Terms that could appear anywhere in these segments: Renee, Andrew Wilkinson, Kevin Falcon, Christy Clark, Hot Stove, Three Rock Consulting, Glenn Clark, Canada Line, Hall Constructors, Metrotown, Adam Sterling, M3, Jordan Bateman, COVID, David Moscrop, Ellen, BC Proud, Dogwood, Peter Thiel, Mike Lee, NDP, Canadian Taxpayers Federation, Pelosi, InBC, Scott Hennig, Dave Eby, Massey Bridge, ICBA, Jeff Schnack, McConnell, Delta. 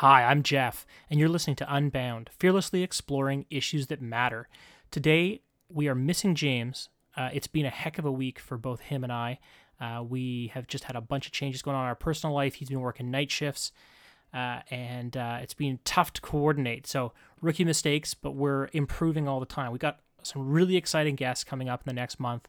Hi, I'm Jeff, and you're listening to Unbound, fearlessly exploring issues that matter. Today, we are missing James. It's been a heck of a week for both him and I. We have just had a bunch of changes going on in our personal life. He's been working night shifts, and it's been tough to coordinate. So, rookie mistakes, but we're improving all the time. We got some really exciting guests coming up in the next month.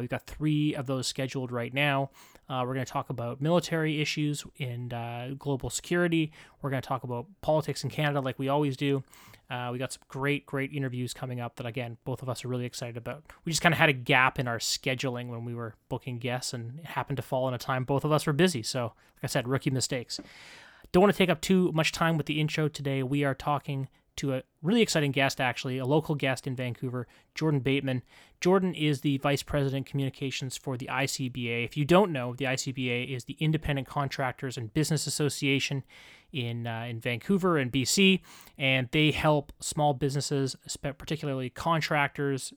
We've got three of those scheduled right now. We're going to talk about military issues and global security. We're going to talk about politics in Canada like we always do. We got some great interviews coming up that, again, both of us are really excited about. We just kind of had a gap in our scheduling when we were booking guests, and it happened to fall in a time both of us were busy. So, like I said, rookie mistakes. Don't want to take up too much time with the intro today. We are talking to a really exciting guest, actually, a local guest in Vancouver, Jordan Bateman. Jordan is the Vice President Communications for the ICBA. If you don't know, the ICBA is the Independent Contractors and Business Association in Vancouver and BC, and they help small businesses, particularly contractors,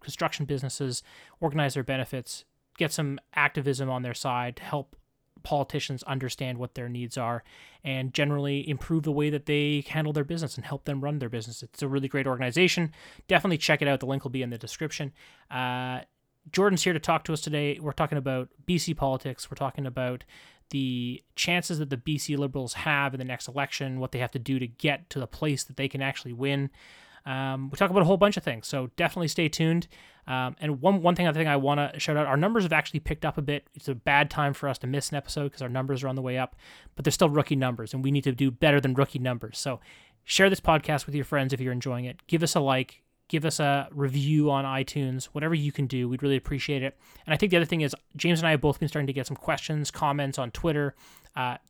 construction businesses, organize their benefits, get some activism on their side to help politicians understand what their needs are and generally improve the way that they handle their business and help them run their business. It's a really great organization. Definitely check it out. The link will be in the description. Jordan's here to talk to us today. We're talking about BC politics. We're talking about the chances that the BC Liberals have in the next election, what they have to do to get to the place that they can actually win. We talk about a whole bunch of things, so definitely stay tuned. And one thing I want to shout out, our numbers have actually picked up a bit. It's a bad time for us to miss an episode because our numbers are on the way up, but they're still rookie numbers, and we need to do better than rookie numbers. So share this podcast with your friends if you're enjoying it. Give us a like. Give us a review on iTunes, whatever you can do. We'd really appreciate it. And I think the other thing is James and I have both been starting to get some questions, comments on Twitter.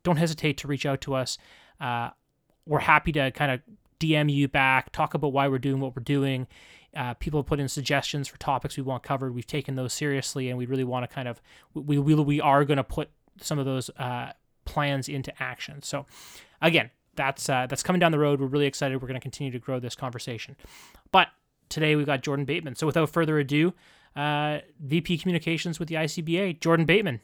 Don't hesitate to reach out to us. We're happy to kind of DM you back, talk about why we're doing what we're doing. People have put in suggestions for topics we want covered. We've taken those seriously, and we really want to kind of, we are going to put some of those plans into action. So again, that's coming down the road. We're really excited. We're going to continue to grow this conversation. But today we've got Jordan Bateman. So without further ado, VP Communications with the ICBA, Jordan Bateman.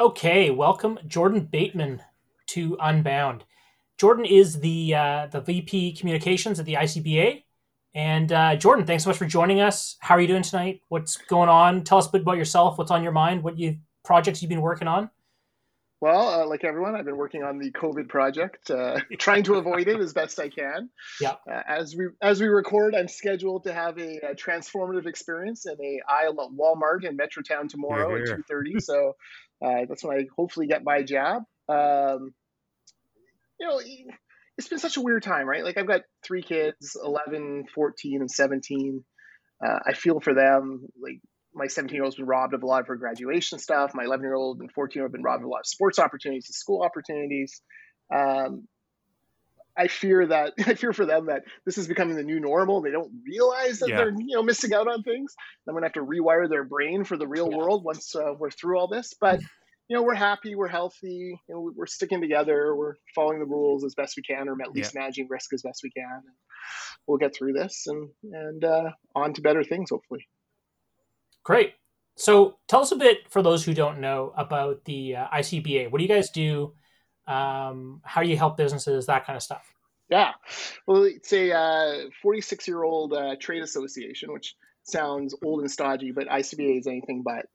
Okay, welcome Jordan Bateman to Unbound. Jordan is the VP Communications at the ICBA, and Jordan, thanks so much for joining us. How are you doing tonight? What's going on? Tell us a bit about yourself. What's on your mind? What projects you've been working on? Well, like everyone, I've been working on the COVID project, trying to avoid it as best I can. Yeah. As we record, I'm scheduled to have a transformative experience in an aisle at Walmart in Metrotown tomorrow at 2:30. So. That's when I hopefully get my jab. It's been such a weird time, right? Like I've got three kids, 11, 14, and 17. I feel for them. Like my 17-year-old's been robbed of a lot of her graduation stuff. My 11-year-old and 14-year-old have been robbed of a lot of sports opportunities and school opportunities. I fear for them that this is becoming the new normal. They don't realize that they're missing out on things. I'm going to have to rewire their brain for the real world once we're through all this. But we're happy, we're healthy, we're sticking together, we're following the rules as best we can, or at least managing risk as best we can. And we'll get through this and on to better things, hopefully. Great. So tell us a bit, for those who don't know, about the ICBA. What do you guys do? How you help businesses, that kind of stuff. Yeah. Well, it's a 46-year-old trade association, which sounds old and stodgy, but ICBA is anything but.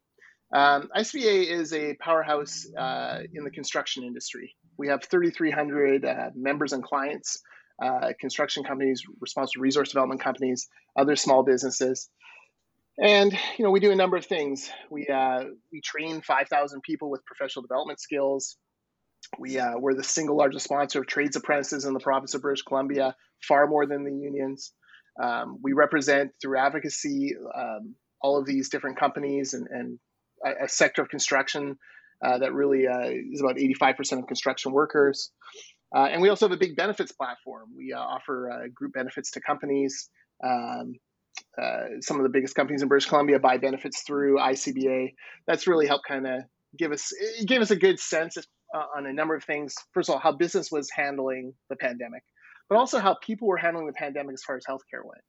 ICBA is a powerhouse in the construction industry. We have 3,300 members and clients, construction companies, responsible resource development companies, other small businesses. And, we do a number of things. We train 5,000 people with professional development skills. We're the single largest sponsor of trades apprentices in the province of British Columbia, far more than the unions. We represent through advocacy all of these different companies and a sector of construction that really is about 85% of construction workers. And we also have a big benefits platform. We offer group benefits to companies. Some of the biggest companies in British Columbia buy benefits through ICBA. That's really helped kind of give us a good sense of on a number of things. First of all, how business was handling the pandemic, but also how people were handling the pandemic as far as healthcare went.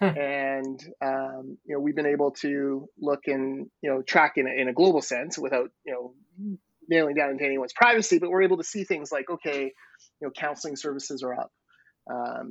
And, you know, we've been able to look and, you know, track in a global sense without, you know, nailing down into anyone's privacy, but we're able to see things like, okay, you know, counseling services are up,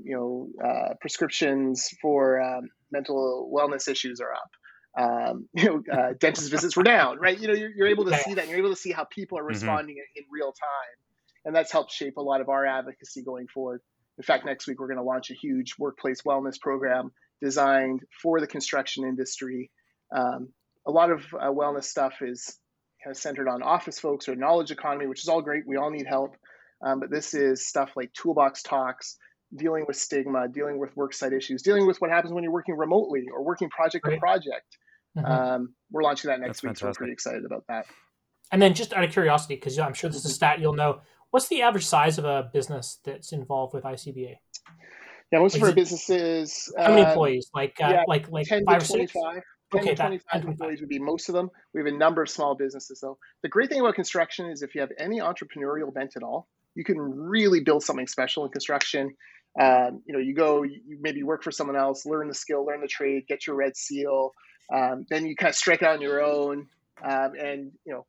you know, prescriptions for mental wellness issues are up. You know, dentist visits were down, right? You know, you're able to see that, and you're able to see how people are responding in real time. And that's helped shape a lot of our advocacy going forward. In fact, next week, we're going to launch a huge workplace wellness program designed for the construction industry. A lot of wellness stuff is kind of centered on office folks or knowledge economy, which is all great. We all need help. But this is stuff like toolbox talks, dealing with stigma, dealing with worksite issues, dealing with what happens when you're working remotely or working project to project. We're launching that next week, so I'm pretty excited about that. And then just out of curiosity, because I'm sure this is a stat you'll know, what's the average size of a business that's involved with ICBA? Yeah, most of our businesses... How many employees? Like 10 5 to 25. 10 okay, to 25 employees would be most of them. We have a number of small businesses, though. The great thing about construction is if you have any entrepreneurial bent at all, you can really build something special in construction. You know, you go, you maybe work for someone else, learn the skill, learn the trade, get your red seal. Then you kind of strike out on your own. And, you know,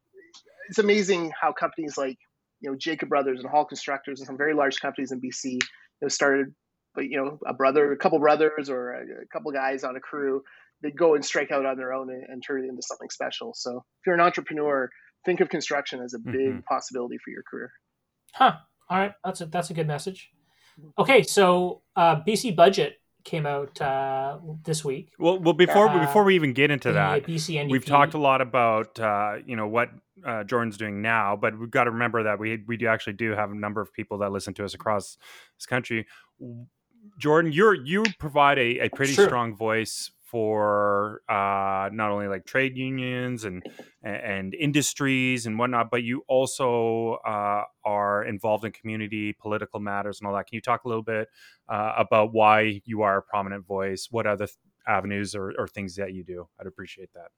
it's amazing how companies like, you know, Jacob Brothers and Hall Constructors and some very large companies in BC, you know, started, you know, a couple brothers or a couple guys on a crew. They go and strike out on their own and turn it into something special. So if you're an entrepreneur, think of construction as a big possibility for your career. Huh. All right. That's a good message. Okay. So BC budget came out this week. Well, before we even get into that, BC we've talked a lot about, you know, what Jordan's doing now, but we've got to remember that we do have a number of people that listen to us across this country. Jordan, you provide a pretty strong voice for not only like trade unions and industries and whatnot, but you also are involved in community political matters and all that. Can you talk a little bit about why you are a prominent voice? What other avenues or things that you do? I'd appreciate that.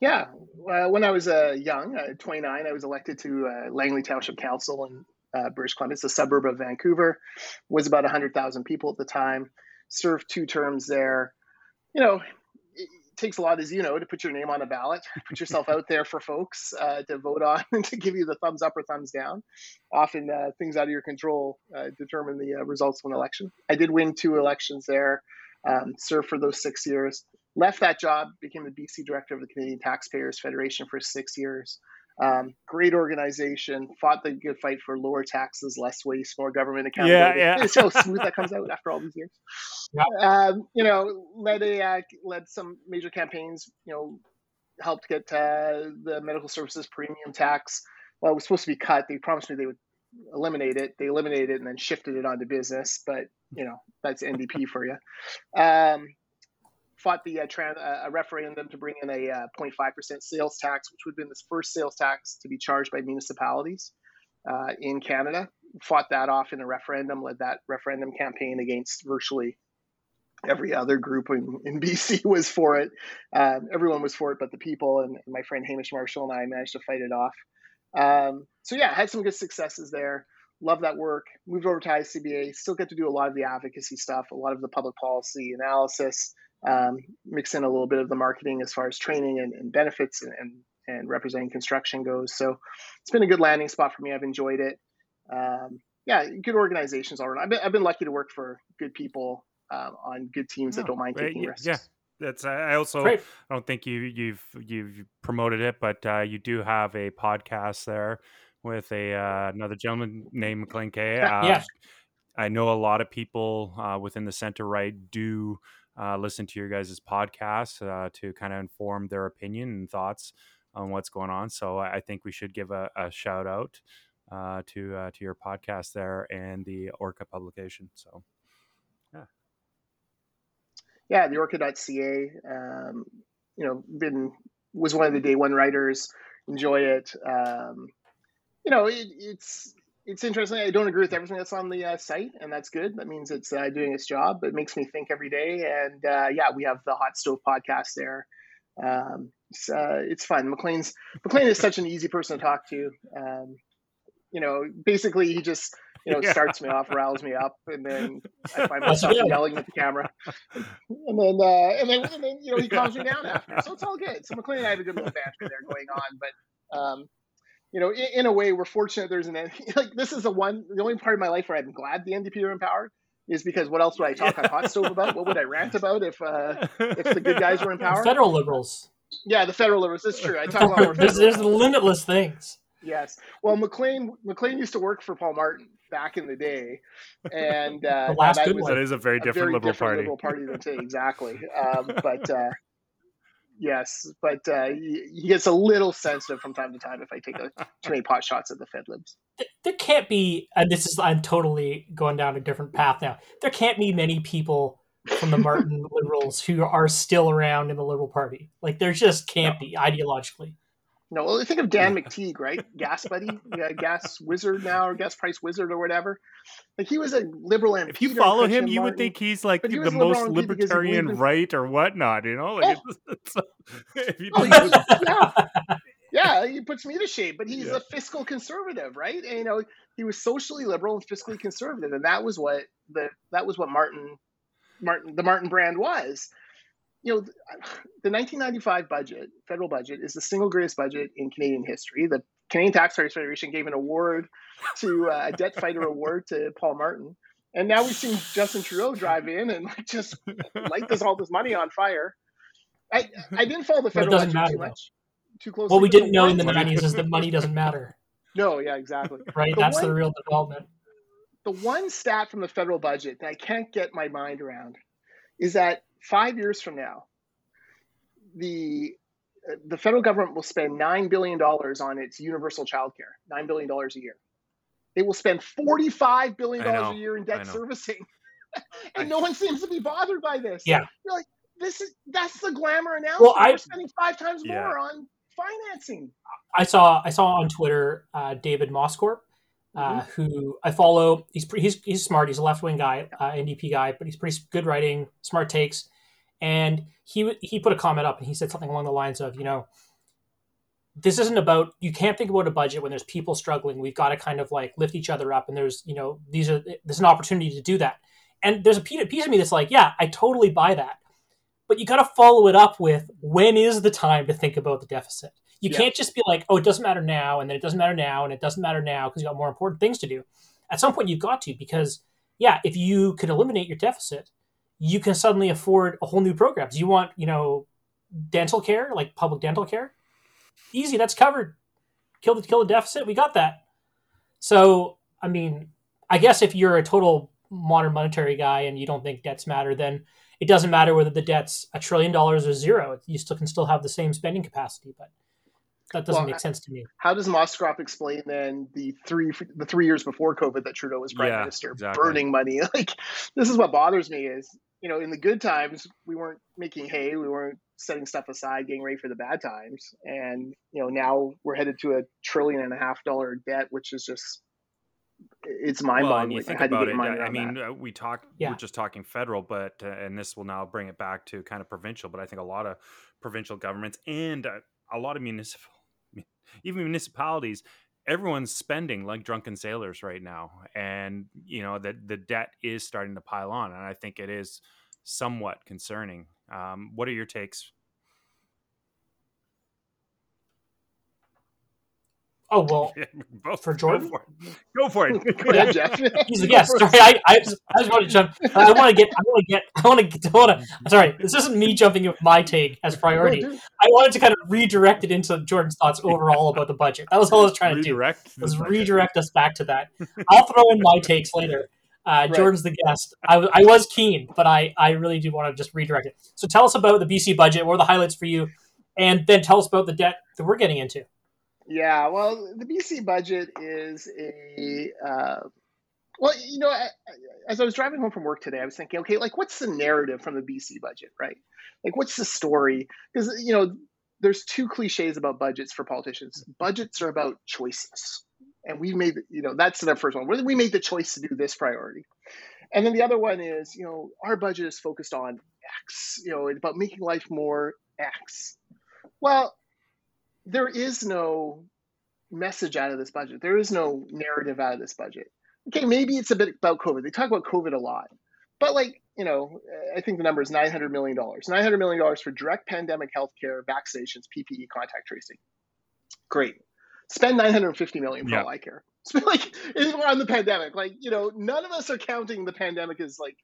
Yeah. When I was young, 29, I was elected to Langley Township Council in British Columbia. It's a suburb of Vancouver. Was about 100,000 people at the time. Served 2 terms there. You know, it takes a lot, as you know, to put your name on a ballot, put yourself out there for folks to vote on and to give you the thumbs up or thumbs down. Often things out of your control determine the results of an election. I did win 2 elections there, served for those 6 years. Left that job, became the BC director of the Canadian Taxpayers Federation for 6 years. Great organization, fought the good fight for lower taxes, less waste, more government accountability. Yeah. It's so smooth that comes out after all these years. Yeah. You know, led some major campaigns, you know, helped get the medical services premium tax. Well, it was supposed to be cut. They promised me they would eliminate it. They eliminated it and then shifted it onto business. But, you know, that's NDP for you. Fought the a referendum to bring in a 0.5% sales tax, which would have been the first sales tax to be charged by municipalities in Canada. Fought that off in a referendum, led that referendum campaign against virtually every other group in BC was for it. Everyone was for it but the people, and my friend Hamish Marshall and I managed to fight it off. So yeah, had some good successes there. Love that work. Moved over to ICBA, still get to do a lot of the advocacy stuff, a lot of the public policy analysis. Mix in a little bit of the marketing as far as training and benefits and representing construction goes. So it's been a good landing spot for me. I've enjoyed it. Yeah, good organizations all around. I've been lucky to work for good people on good teams that don't mind taking risks. Yeah, that's. I also Great. I don't think you've promoted it, but you do have a podcast there with a another gentleman named McLean. Yeah, I know a lot of people within the center right do. Listen to your guys' podcast to kind of inform their opinion and thoughts on what's going on. So I think we should give a shout out to your podcast there and the Orca publication. So, yeah, the Orca.ca. You know, was one of the day one writers. Enjoy it. You know, it's interesting. I don't agree with everything that's on the site, and that's good. That means it's doing its job. It makes me think every day. And yeah, we have the Hot Stove podcast there. It's fun. McLean is such an easy person to talk to. you know, basically he just, you know, starts me off, riles me up, and then I find myself yelling at the camera. And then you know, he calms me down after. So it's all good. So McLean and I have a good little banter there going on. But, you know, in a way, we're fortunate there's an – like, this is the only part of my life where I'm glad the NDP are empowered, is because what else would I talk on Hot Stove about? What would I rant about if the good guys were in power? Federal Liberals. Yeah, the Federal Liberals. That's true. I talk a lot more. There's limitless things. Yes. Well, McLean used to work for Paul Martin back in the day, and that is a very different Liberal Party. Liberal Party than today, exactly. But he gets a little sensitive from time to time if I take too many pot shots at the Fed Libs. There can't be, and I'm totally going down a different path now. There can't be many people from the Martin Liberals who are still around in the Liberal Party. Like, there just can't be ideologically. No, well, think of Dan McTeague, right? Gas buddy, gas wizard now, or gas price wizard, or whatever. Like, he was a Liberal MP. If you follow him, you would think he's like the most libertarian right or whatnot, you know? Like, he puts me to shame, but he's a fiscal conservative, right? And, you know, he was socially liberal and fiscally conservative, and that was what the Martin brand was. You know, the 1995 budget, federal budget, is the single greatest budget in Canadian history. The Canadian Taxpayers Federation gave an award to a debt fighter award to Paul Martin. And now we've seen Justin Trudeau drive in and like just light all this money on fire. I didn't follow the federal budget too closely. What we didn't know in the 90s is that money doesn't matter. No, yeah, exactly. Right, that's the real development. The one stat from the federal budget that I can't get my mind around is that 5 years from now, the federal government will spend $9 billion on its universal child care, $9 billion a year. They will spend $45 billion a year in debt servicing. And no one seems to be bothered by this. Yeah. You're like, that's the glamour announcement. Well, we're spending five times more on financing. I saw on Twitter David Moscrop, who I follow. He's smart. He's a left-wing guy, NDP guy, but he's pretty good writing, smart takes. And he put a comment up and he said something along the lines of, you know, this isn't about, you can't think about a budget when there's people struggling. We've got to kind of like lift each other up. And there's, you know, there's an opportunity to do that. And there's a piece of me that's like, yeah, I totally buy that. But you got to follow it up with, when is the time to think about the deficit? You can't just be like, oh, it doesn't matter now, and then it doesn't matter now, and it doesn't matter now because you've got more important things to do. At some point, you've got to, because, yeah, if you could eliminate your deficit, you can suddenly afford a whole new programs. You want, you know, dental care, like public dental care? Easy, that's covered. Kill the deficit, we got that. So, I mean, I guess if you're a total modern monetary guy and you don't think debts matter, then it doesn't matter whether the debt's $1 trillion or zero. You still have the same spending capacity, but... That doesn't make sense to me. How does Moscrop explain then the three years before COVID that Trudeau was prime minister, burning money? Like, this is what bothers me is, you know, in the good times, we weren't making hay. We weren't setting stuff aside, getting ready for the bad times. And, you know, now we're headed to $1.5 trillion debt, which is just, it's mind-boggling. Well, we talked. Yeah. We're just talking federal, but, and this will now bring it back to kind of provincial, but I think a lot of provincial governments and a lot of municipalities, everyone's spending like drunken sailors right now. And, you know, the debt is starting to pile on. And I think it is somewhat concerning. What are your takes? Oh, well, for Jordan? Go for it. Go ahead, Jeff. He's a guest. Sorry, I just want to jump. Sorry, this isn't me jumping in with my take as priority. I wanted to kind of redirect it into Jordan's thoughts overall about the budget. That was all I was trying to do. Redirect us back to that. I'll throw in my takes later. Jordan's the guest. I was keen, but I really do want to just redirect it. So tell us about the BC budget. What are the highlights for you? And then tell us about the debt that we're getting into. Yeah, well, the BC budget is as I was driving home from work today, I was thinking, okay, like, what's the narrative from the BC budget, right? Like, what's the story? Because, you know, there's two cliches about budgets for politicians. Budgets are about choices. And we made, you know, that's the first one. We made the choice to do this priority. And then the other one is, you know, our budget is focused on X, you know, about making life more X. Well, there is no message out of this budget. There is no narrative out of this budget. Okay, maybe it's a bit about COVID. They talk about COVID a lot, but like, you know, I think the number is $900 million. $900 million for direct pandemic healthcare, vaccinations, PPE, contact tracing. Great. Spend $950 million for all I care. So like, we're on the pandemic. Like, you know, none of us are counting the pandemic as like,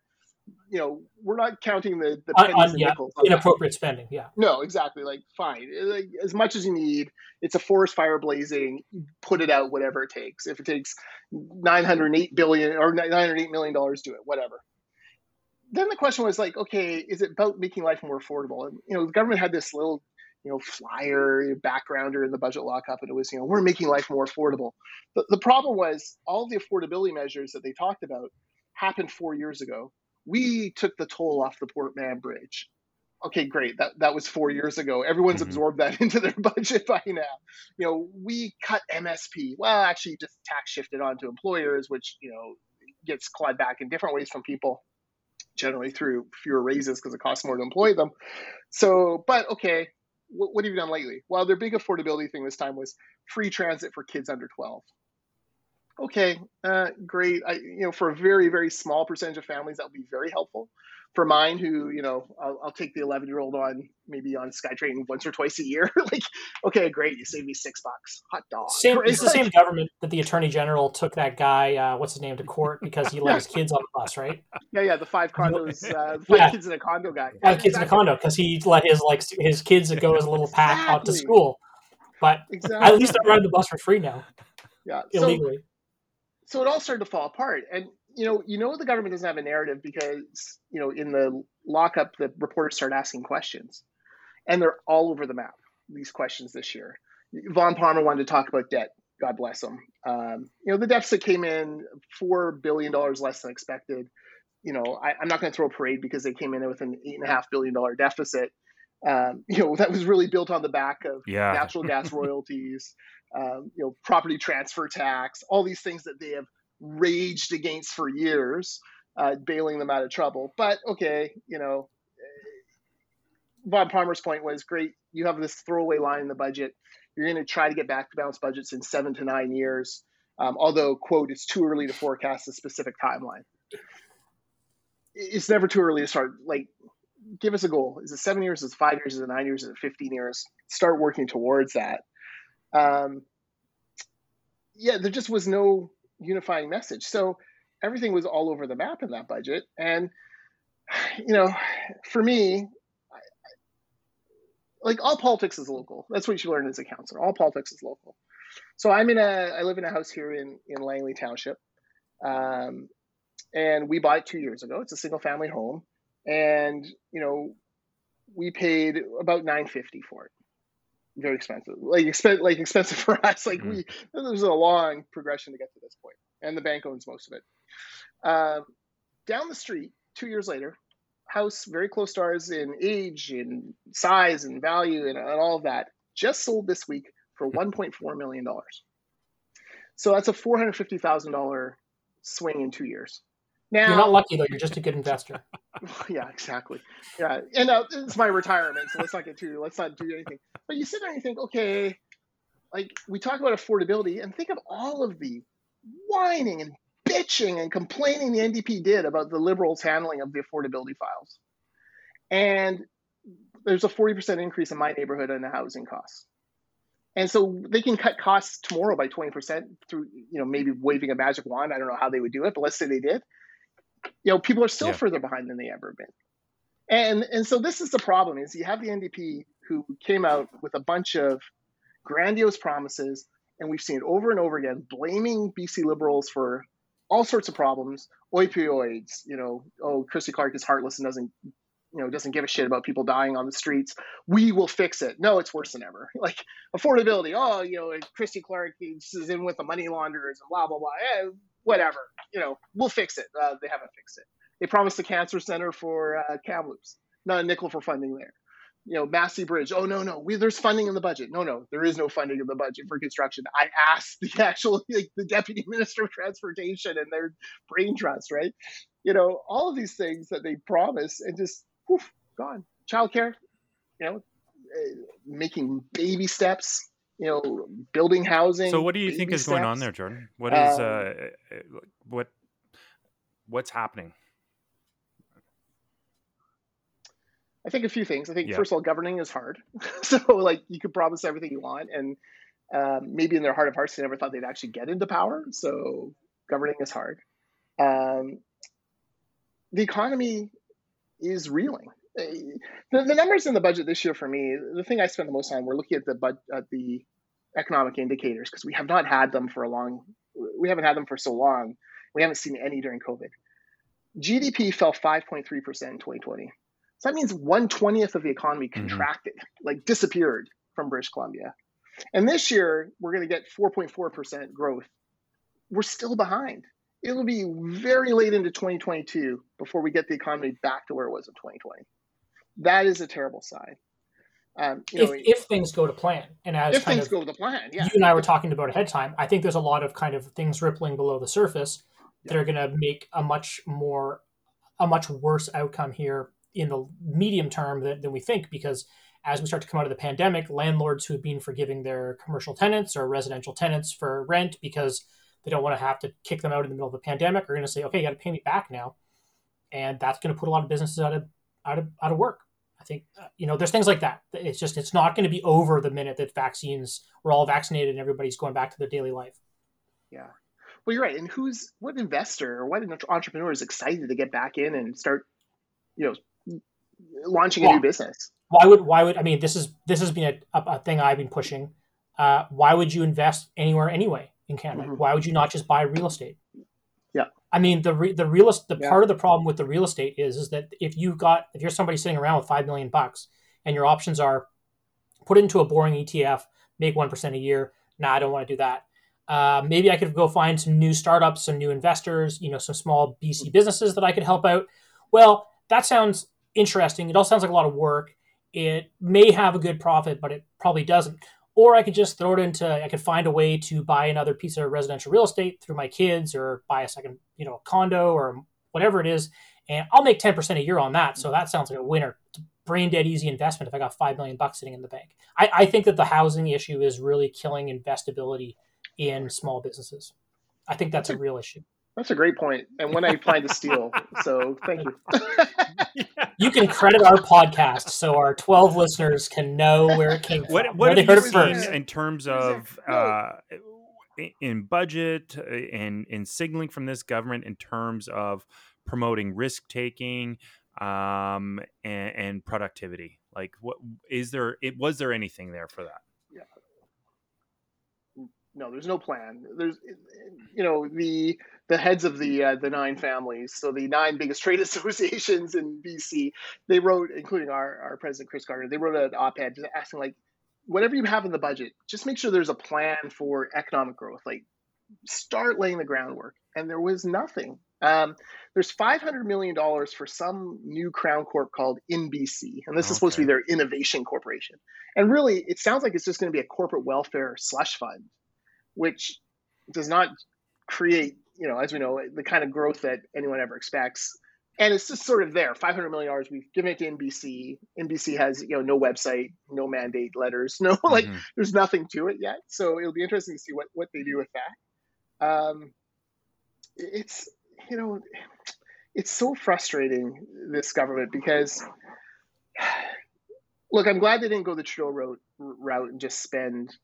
you know, we're not counting the pennies and nickels. Inappropriate that. Spending, yeah. No, exactly. Like, fine. Like, as much as you need, it's a forest fire blazing, put it out, whatever it takes. If it takes $908 billion or $908 million, do it, whatever. Then the question was like, okay, is it about making life more affordable? And, you know, the government had this little, you know, flyer, backgrounder in the budget lockup, and it was, you know, we're making life more affordable. The problem was all the affordability measures that they talked about happened 4 years ago. We took the toll off the Portman Bridge. Okay, great. That was 4 years ago. Everyone's absorbed that into their budget by now. You know, we cut MSP. Well, actually, just tax shifted onto employers, which, you know, gets clawed back in different ways from people, generally through fewer raises because it costs more to employ them. So, but okay, what have you done lately? Well, their big affordability thing this time was free transit for kids under 12. Okay, great. You know, for a very, very small percentage of families, that would be very helpful. For mine, who, you know, I'll take the 11-year-old on maybe on SkyTrain once or twice a year. Like, okay, great. You saved me $6. Hot dog. It's the same government that the attorney general took that guy, what's his name, to court because he let his kids on the bus, right? Yeah. The five condos, kids in a condo guy. Five kids in a condo because he let his kids go as a little pack out to school. But at least I'm riding the bus for free now. Yeah. Illegally. So it all started to fall apart. And, you know, the government doesn't have a narrative because, you know, in the lockup, the reporters start asking questions. And they're all over the map, these questions this year. Vaughn Palmer wanted to talk about debt. God bless him. You know, the deficit came in $4 billion less than expected. You know, I'm not going to throw a parade because they came in with an $8.5 billion deficit. You know, that was really built on the back of natural gas royalties, you know, property transfer tax, all these things that they have raged against for years, bailing them out of trouble. But okay, you know, Vaughn Palmer's point was great. You have this throwaway line in the budget. You're going to try to get back to balanced budgets in 7 to 9 years. Although, quote, it's too early to forecast a specific timeline. It's never too early to start. Like, give us a goal. Is it 7 years? Is it 5 years? Is it 9 years? Is it 15 years? Start working towards that. There just was no unifying message. So everything was all over the map in that budget. And, you know, for me, like all politics is local. That's what you learn as a counselor. All politics is local. So I live in a house here in Langley Township. And we bought it 2 years ago. It's a single family home. And, you know, we paid about $950 for it. Very expensive, like expensive for us. Like there's a long progression to get to this point, and the bank owns most of it. Down the street, 2 years later, house very close to ours in age, in size, and value, and all of that, just sold this week for $1.4 million. So that's a $450,000 swing in 2 years. Now, you're not lucky though. You're just a good investor. Yeah, exactly. Yeah, and it's my retirement, so let's not do anything. But you sit there and you think, okay, like we talk about affordability, and think of all of the whining and bitching and complaining the NDP did about the Liberals' handling of the affordability files. And there's a 40% increase in my neighborhood in the housing costs. And so they can cut costs tomorrow by 20% through, you know, maybe waving a magic wand. I don't know how they would do it, but let's say they did. You know, people are still further behind than they ever been. And so this is the problem is you have the NDP who came out with a bunch of grandiose promises, and we've seen it over and over again, blaming BC Liberals for all sorts of problems, opioids, you know, oh, Christy Clark is heartless and doesn't give a shit about people dying on the streets. We will fix it. No, it's worse than ever. Like affordability. Oh, you know, Christy Clark is in with the money launderers and blah, blah, blah. Whatever, you know, we'll fix it. They haven't fixed it. They promised the cancer center for Kamloops, not a nickel for funding there. You know, Massey Bridge. Oh, no, there's funding in the budget. No, there is no funding in the budget for construction. I asked the Deputy Minister of Transportation and their brain trust, right? You know, all of these things that they promise and just poof, gone. Childcare, you know, making baby steps. you know, building housing. So what do you think is going on there, Jordan? What is what's happening? I think a few things. I think, first of all, governing is hard. So, like, you could promise everything you want. And maybe in their heart of hearts, they never thought they'd actually get into power. So governing is hard. The economy is reeling. The numbers in the budget this year, for me, the thing I spend the most time, we're looking at the economic indicators, because we have not had them for we haven't had them for so long. We haven't seen any during COVID. GDP fell 5.3% in 2020. So that means 1/20 of the economy contracted, like disappeared from British Columbia. And this year, we're going to get 4.4% growth. We're still behind. It'll be very late into 2022 before we get the economy back to where it was in 2020. That is a terrible sign. If things go to plan. And if things go to the plan, yeah. You and I were talking about ahead of time. I think there's a lot of kind of things rippling below the surface that are going to make a much worse outcome here in the medium term than we think, because as we start to come out of the pandemic, landlords who have been forgiving their commercial tenants or residential tenants for rent because they don't want to have to kick them out in the middle of a pandemic are going to say, okay, you got to pay me back now. And that's going to put a lot of businesses out of work. I think, there's things like that. It's just, it's not going to be over the minute that we're all vaccinated and everybody's going back to their daily life. Yeah. Well, you're right. And what investor or what entrepreneur is excited to get back in and start, launching a new business? Why would this has been a thing I've been pushing. Why would you invest anywhere anyway in Canada? Mm-hmm. Why would you not just buy real estate? Yeah. I mean, the part of the problem with the real estate is that if you're somebody sitting around with $5 million and your options are put into a boring ETF, make 1% a year. Nah, I don't want to do that. Maybe I could go find some new startups, some new investors, some small BC businesses that I could help out. Well, that sounds interesting. It all sounds like a lot of work. It may have a good profit, but it probably doesn't. Or I could just throw it I could find a way to buy another piece of residential real estate through my kids, or buy a second, condo or whatever it is. And I'll make 10% a year on that. So that sounds like a winner. It's a brain dead easy investment if I got $5 million sitting in the bank. I think that the housing issue is really killing investability in small businesses. I think that's a real issue. That's a great point. And when I plan to steal. So thank you. You can credit our podcast so our 12 listeners can know where it came from. What have you seen in terms of in budget and in signaling from this government in terms of promoting risk taking and productivity? Like, was there anything there for that? No, there's no plan. There's, the heads of the nine families, so the 9 biggest trade associations in BC, they wrote, including our president, Chris Gardner, they wrote an op-ed just asking, like, whatever you have in the budget, just make sure there's a plan for economic growth. Like, start laying the groundwork. And there was nothing. There's $500 million for some new crown corp called InBC, and this is supposed to be their innovation corporation. And really, it sounds like it's just going to be a corporate welfare slush fund, which does not create, as we know, the kind of growth that anyone ever expects. And it's just sort of there. $500 million, we've given it to NBC. NBC has, no website, no mandate letters, no, there's nothing to it yet. So it'll be interesting to see what they do with that. It's so frustrating, this government, because, look, I'm glad they didn't go the Trudeau route and just spend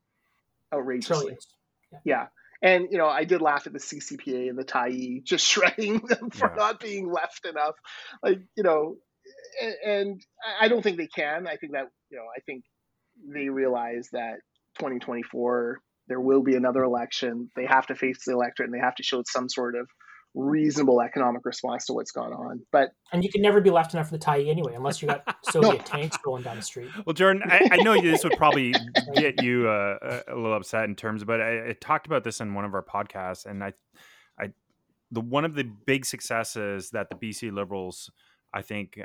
outrageously. Trillions. Yeah. And, I did laugh at the CCPA and the Tai just shredding them for not being left enough. Like, and I don't think they can. I think that, I think they realize that 2024, there will be another election. They have to face the electorate and they have to show some sort of reasonable economic response to what's gone on. And you can never be left enough for the tie anyway, unless you got Soviet tanks rolling down the street. Well, Jordan, I know this would probably get you a little upset in terms, but I talked about this in one of our podcasts, and one of the big successes that the BC Liberals, I think,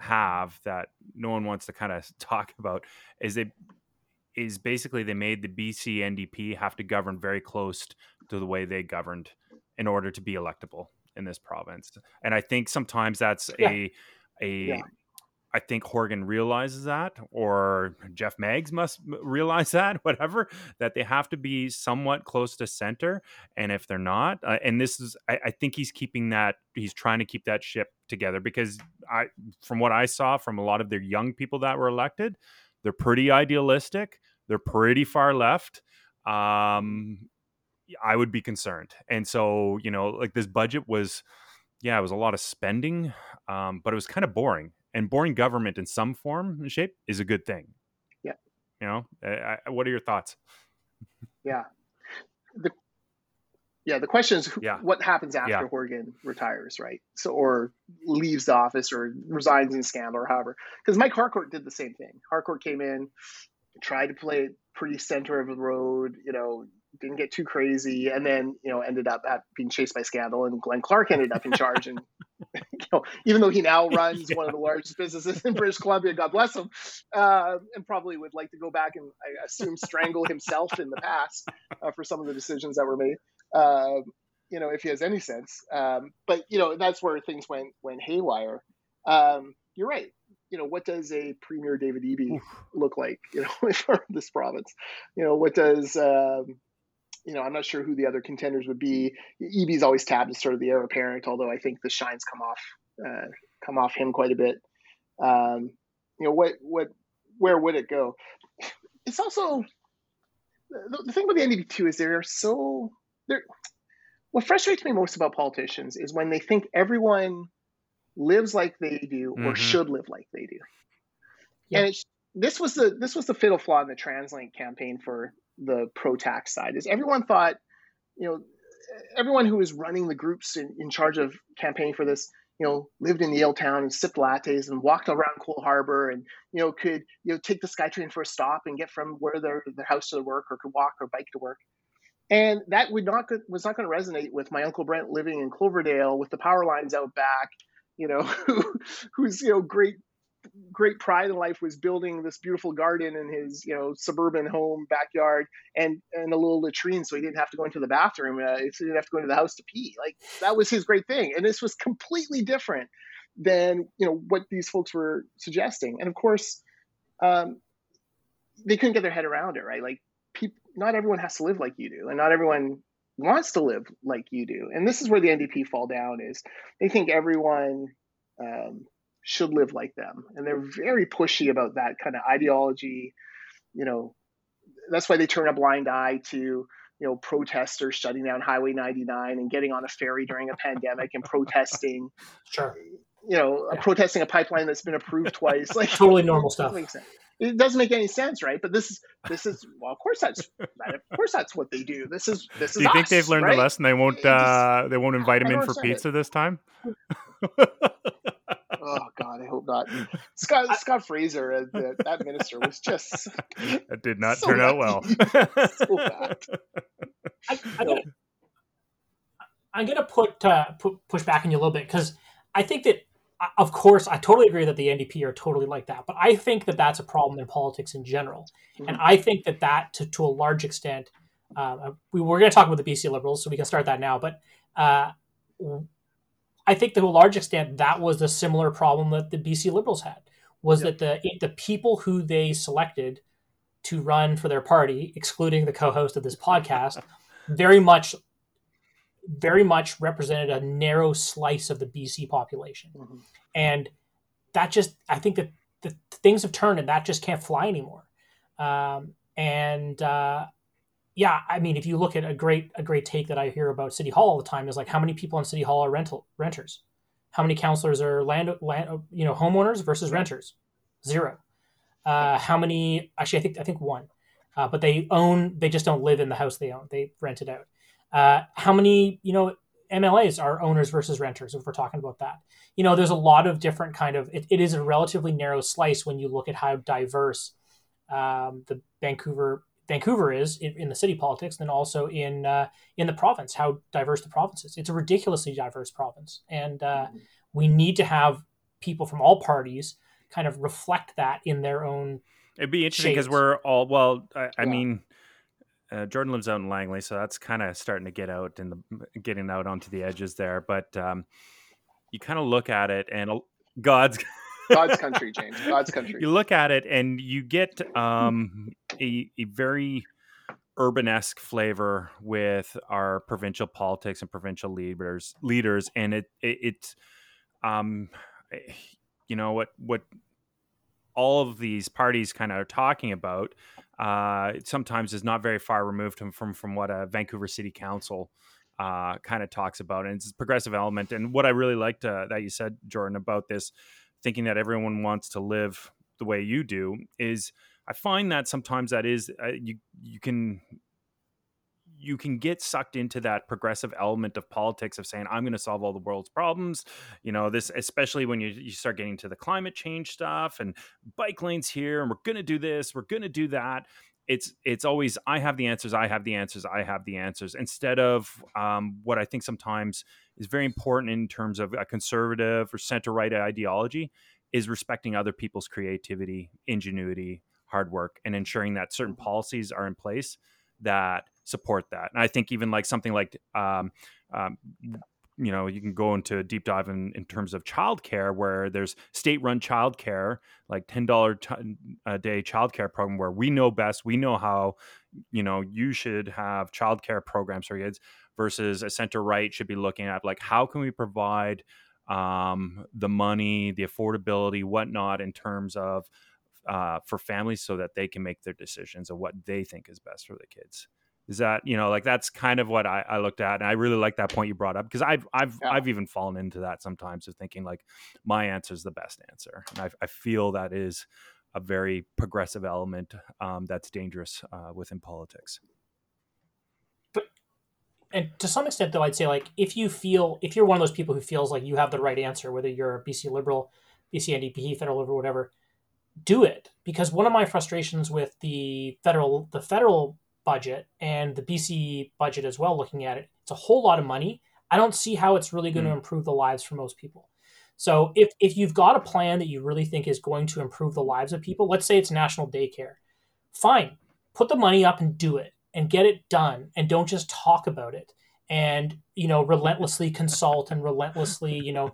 have that no one wants to kind of talk about is basically they made the BC NDP have to govern very close to the way they governed in order to be electable in this province. And I think sometimes that's I think Horgan realizes that, or Jeff Maggs must realize that, whatever, that they have to be somewhat close to center. And if they're not, and this is, I think he's keeping that, he's trying to keep that ship together, because I, from what I saw from a lot of their young people that were elected, they're pretty idealistic. They're pretty far left. I would be concerned. And so, you know, like this budget was, yeah, it was a lot of spending, but it was kind of boring. And boring government in some form and shape is a good thing. Yeah. You know, what are your thoughts? Yeah. The question is what happens after Horgan retires, right? So, or leaves the office or resigns in scandal or however, because Mike Harcourt did the same thing. Harcourt came in, tried to play pretty center of the road, you know, didn't get too crazy, and then, you know, ended up being chased by scandal, and Glenn Clark ended up in charge. And you know, even though he now runs one of the largest businesses in British Columbia, God bless him, and probably would like to go back and, I assume, strangle himself in the past for some of the decisions that were made, you know, if he has any sense. But, you know, that's where things went haywire. You're right. You know, what does a Premier David Eby look like, you know, for this province? You know, what does... you know, I'm not sure who the other contenders would be. Eby's always tabbed as sort of the heir apparent, although I think the shine's come off him quite a bit. You know, where would it go? It's also the thing about the NDP too is what frustrates me most about politicians is when they think everyone lives like they do or should live like they do. Yep. And this was the fatal flaw in the TransLink campaign for the pro-tax side, is everyone thought, you know, everyone who was running the groups in charge of campaigning for this, you know, lived in Yale Town and sipped lattes and walked around Coal Harbor and, you know, could, you know, take the SkyTrain for a stop and get from where their house to work, or could walk or bike to work. And that was not going to resonate with my Uncle Brent living in Cloverdale with the power lines out back, you know, who's, you know, great pride in life was building this beautiful garden in his, you know, suburban home backyard and a little latrine, so he didn't have to go into the bathroom, so he didn't have to go into the house to pee. Like, that was his great thing, and this was completely different than, you know, what these folks were suggesting. And of course, they couldn't get their head around it, right? Like, not everyone has to live like you do, and not everyone wants to live like you do. And this is where the NDP fall down, is they think everyone should live like them. And they're very pushy about that kind of ideology. You know, that's why they turn a blind eye to, you know, protesters shutting down Highway 99 and getting on a ferry during a pandemic and protesting, sure, you know, protesting a pipeline that's been approved twice. Like, totally normal stuff. It doesn't make any sense, right? But this is well, of course that's what they do. This is. Do you think they've learned a lesson? They won't invite him in for pizza this time. Oh God, I hope not. Scott Fraser, that minister, was just that did not so turn out well. So bad. I'm gonna push back on you a little bit, because I think that, of course, I totally agree that the NDP are totally like that, but I think that that's a problem in politics in general, and I think that to a large extent, we're going to talk about the BC Liberals, so we can start that now. But I think that to a large extent, that was the similar problem that the BC Liberals had, was that the people who they selected to run for their party, excluding the co-host of this podcast, very much represented a narrow slice of the BC population. And that just, I think that the things have turned, and that just can't fly anymore. Yeah, I mean, if you look at a great take that I hear about City Hall all the time is like, how many people in City Hall are renters? How many councillors are homeowners versus renters? Zero. How many? Actually, I think one. But they just don't live in the house they own. They rent it out. How many, you know, MLAs are owners versus renters, if we're talking about that? You know, there's a lot of different kind of. It is a relatively narrow slice when you look at how diverse the Vancouver is in the city politics, and also in the province, how diverse the province is. It's a ridiculously diverse province, and we need to have people from all parties kind of reflect that in their own. It'd be interesting because we're all Jordan lives out in Langley, so that's kind of starting to get out and getting out onto the edges there. But you kind of look at it, and God's. God's country, James. God's country. You look at it and you get a very urbanesque flavor with our provincial politics and provincial leaders, and it's you know what all of these parties kind of are talking about. Sometimes is not very far removed from what a Vancouver City Council kind of talks about, and it's a progressive element. And what I really liked that you said, Jordan, about this thinking that everyone wants to live the way you do is I find that sometimes that is you can get sucked into that progressive element of politics of saying, I'm going to solve all the world's problems. You know, this, especially when you start getting to the climate change stuff and bike lanes here, and we're going to do this, we're going to do that. It's always, I have the answers, instead of what I think sometimes is very important in terms of a conservative or center-right ideology is respecting other people's creativity, ingenuity, hard work, and ensuring that certain policies are in place that support that. And I think even like something like, you know, you can go into a deep dive in terms of childcare, where there's state-run childcare, like $10 a day childcare program, where we know best, we know how, you know, you should have childcare programs for kids, versus a center-right should be looking at like, how can we provide the money, the affordability, whatnot, in terms of for families so that they can make their decisions of what they think is best for the kids. Is that, you know, like that's kind of what I looked at, and I really like that point you brought up, because I've even fallen into that sometimes of thinking like my answer is the best answer, and I feel that is a very progressive element that's dangerous within politics. But and to some extent, though, I'd say like if you're one of those people who feels like you have the right answer, whether you're a BC Liberal, BC NDP, Federal Liberal, whatever, do it. Because one of my frustrations with the federal budget and the BC budget as well, looking at it, it's a whole lot of money. I don't see how it's really going to improve the lives for most people. So if you've got a plan that you really think is going to improve the lives of people, let's say it's national daycare, fine, put the money up and do it and get it done, and don't just talk about it and, you know, relentlessly consult and relentlessly, you know,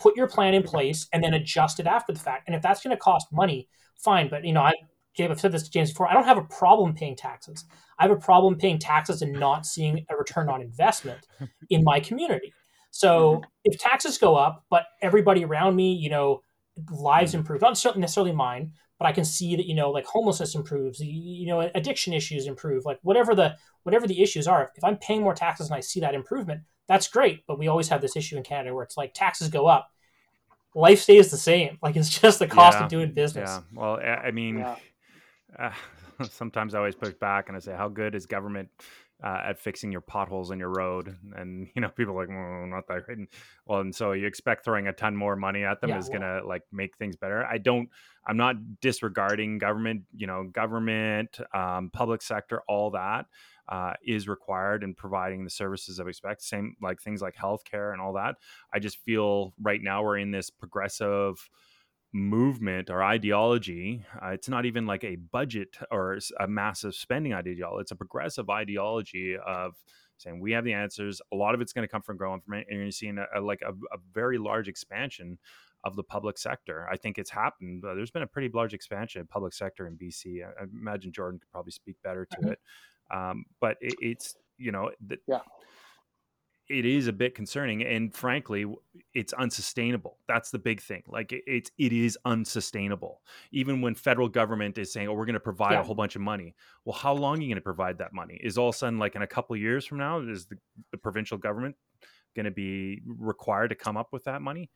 put your plan in place and then adjust it after the fact. And if that's going to cost money, fine. But, you know, I've said this to James before, I don't have a problem paying taxes. I have a problem paying taxes and not seeing a return on investment in my community. So if taxes go up, but everybody around me, you know, lives improve, not necessarily mine, but I can see that, you know, like homelessness improves, you know, addiction issues improve, like whatever the issues are, if I'm paying more taxes and I see that improvement, that's great. But we always have this issue in Canada where it's like taxes go up, life stays the same. Like it's just the cost of doing business. Yeah. Well, I mean... Yeah. Sometimes I always push back and I say, how good is government at fixing your potholes on your road? And, you know, people are like, well, not that great. Well, and so you expect throwing a ton more money at them is going to like make things better. I'm not disregarding government, you know, public sector, all that is required in providing the services that we expect. Same like things like healthcare and all that. I just feel right now we're in this progressive movement or ideology. It's not even like a budget or a massive spending ideology. It's a progressive ideology of saying we have the answers. A lot of it's going to come from growing from it, and you're seeing a very large expansion of the public sector. I think it's happened. There's been a pretty large expansion of public sector in BC. I imagine Jordan could probably speak better to it. But it's, you know, it is a bit concerning, and frankly, it's unsustainable. That's the big thing. Like it is unsustainable. Even when federal government is saying, oh, we're going to provide a whole bunch of money. Well, how long are you going to provide that money? Is all of a sudden like in a couple of years from now, is the provincial government going to be required to come up with that money?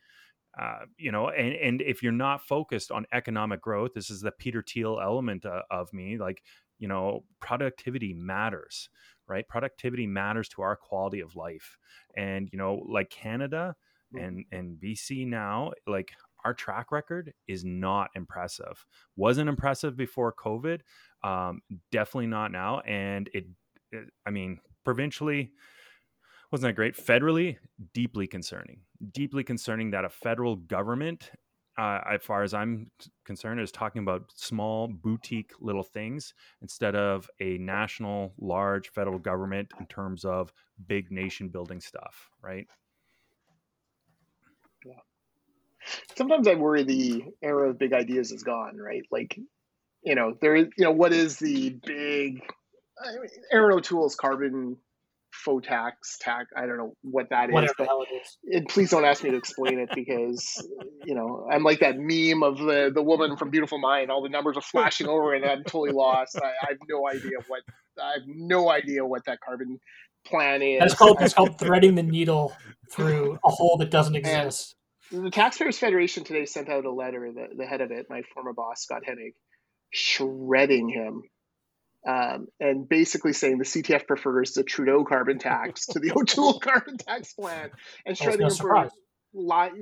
You know, and if you're not focused on economic growth, this is the Peter Thiel element of me. Like, you know, productivity matters. Right? Productivity matters to our quality of life. And, you know, like Canada and BC now, like our track record is not impressive. Wasn't impressive before COVID. Definitely not now. And it, I mean, provincially wasn't that great. Federally, deeply concerning that a federal government, as far as I'm concerned, is talking about small boutique little things instead of a national large federal government in terms of big nation building stuff, right? Yeah. Sometimes I worry the era of big ideas is gone, right? Like, you know, there is, you know, what is the big, I mean, Aaron O'Toole's carbon faux tax, I don't know what that is, but it, please don't ask me to explain it, because, you know, I'm like that meme of the woman from Beautiful Mind, all the numbers are flashing over and I'm totally lost. I have no idea what that carbon plan is. That's called threading the needle through a hole that doesn't exist. And the Taxpayers Federation today sent out a letter, the head of it, my former boss, Scott Hennig, shredding him. And basically saying the CTF prefers the Trudeau carbon tax to the O'Toole carbon tax plan, and shredding him for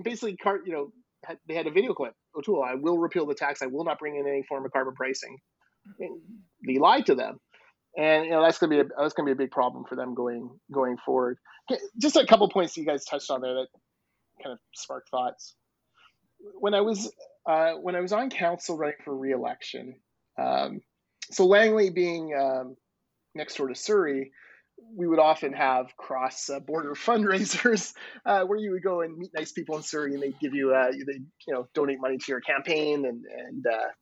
basically, you know, they had a video clip. O'Toole, I will repeal the tax. I will not bring in any form of carbon pricing. And he lied to them, and you know that's gonna be a big problem for them going forward. Just a couple points you guys touched on there that kind of sparked thoughts. When I was on council running for re-election. So Langley being next door to Surrey, we would often have cross-border fundraisers where you would go and meet nice people in Surrey, and they'd give you, they donate money to your campaign, and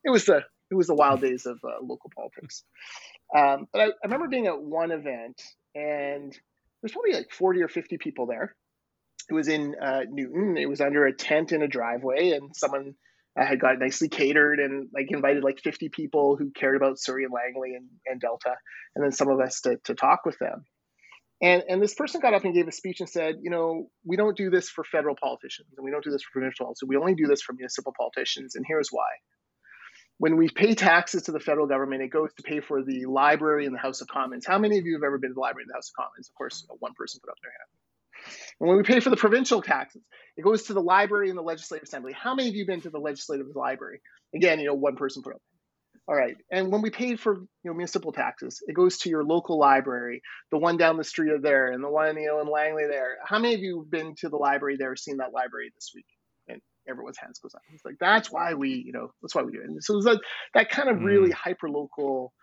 it was the wild days of local politics. But I remember being at one event, and there's probably like 40 or 50 people there. It was in Newton. It was under a tent in a driveway, and someone. I had got nicely catered and like invited like 50 people who cared about Surrey and Langley and Delta, and then some of us to talk with them. And this person got up and gave a speech and said, you know, we don't do this for federal politicians, and we don't do this for provincial politicians. We only do this for municipal politicians, and here's why. When we pay taxes to the federal government, it goes to pay for the library and the House of Commons. How many of you have ever been to the library and the House of Commons? Of course, one person put up their hand. And when we pay for the provincial taxes, it goes to the library and the legislative assembly. How many of you have been to the legislative library? Again, you know, one person put up. All right. And when we pay for, you know, municipal taxes, it goes to your local library, the one down the street of there, and the one, you know, in Langley there. How many of you have been to the library there, seen that library this week? And everyone's hands goes up. It's like, that's why we, you know, that's why we do it. And so it was like, that kind of really hyper-local,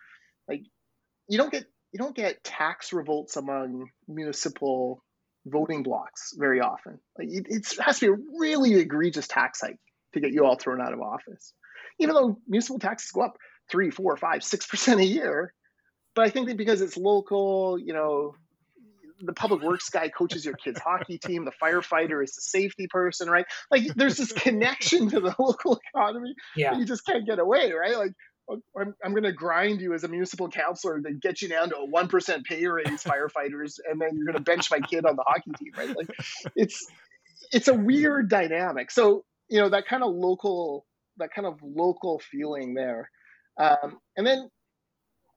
like, you don't get tax revolts among municipal voting blocks very often. Like it has to be a really egregious tax hike to get you all thrown out of office, even though municipal taxes go up 3%, 4%, 5%, 6% a year. But I think that because it's local, you know, the public works guy coaches your kids' hockey team, the firefighter is the safety person, right? Like there's this connection to the local economy that you just can't get away, right? Like I'm going to grind you as a municipal councillor to get you down to a 1% pay raise, firefighters, and then you're going to bench my kid on the hockey team, right? Like, it's a weird dynamic. So, you know, that kind of local feeling there. And then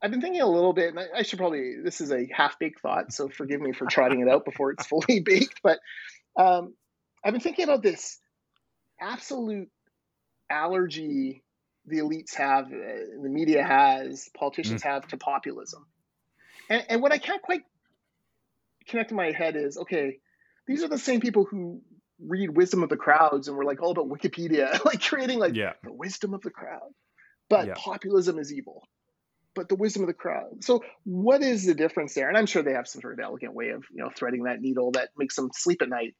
I've been thinking a little bit, and I should probably, this is a half-baked thought, so forgive me for trotting it out before it's fully baked, but I've been thinking about this absolute allergy the elites have, the media has, politicians have to populism. And what I can't quite connect in my head is, okay, these are the same people who read Wisdom of the Crowds and we're like all about Wikipedia, like creating like the wisdom of the crowd. But populism is evil. But the wisdom of the crowd. So what is the difference there? And I'm sure they have some sort of elegant way of, you know, threading that needle that makes them sleep at night.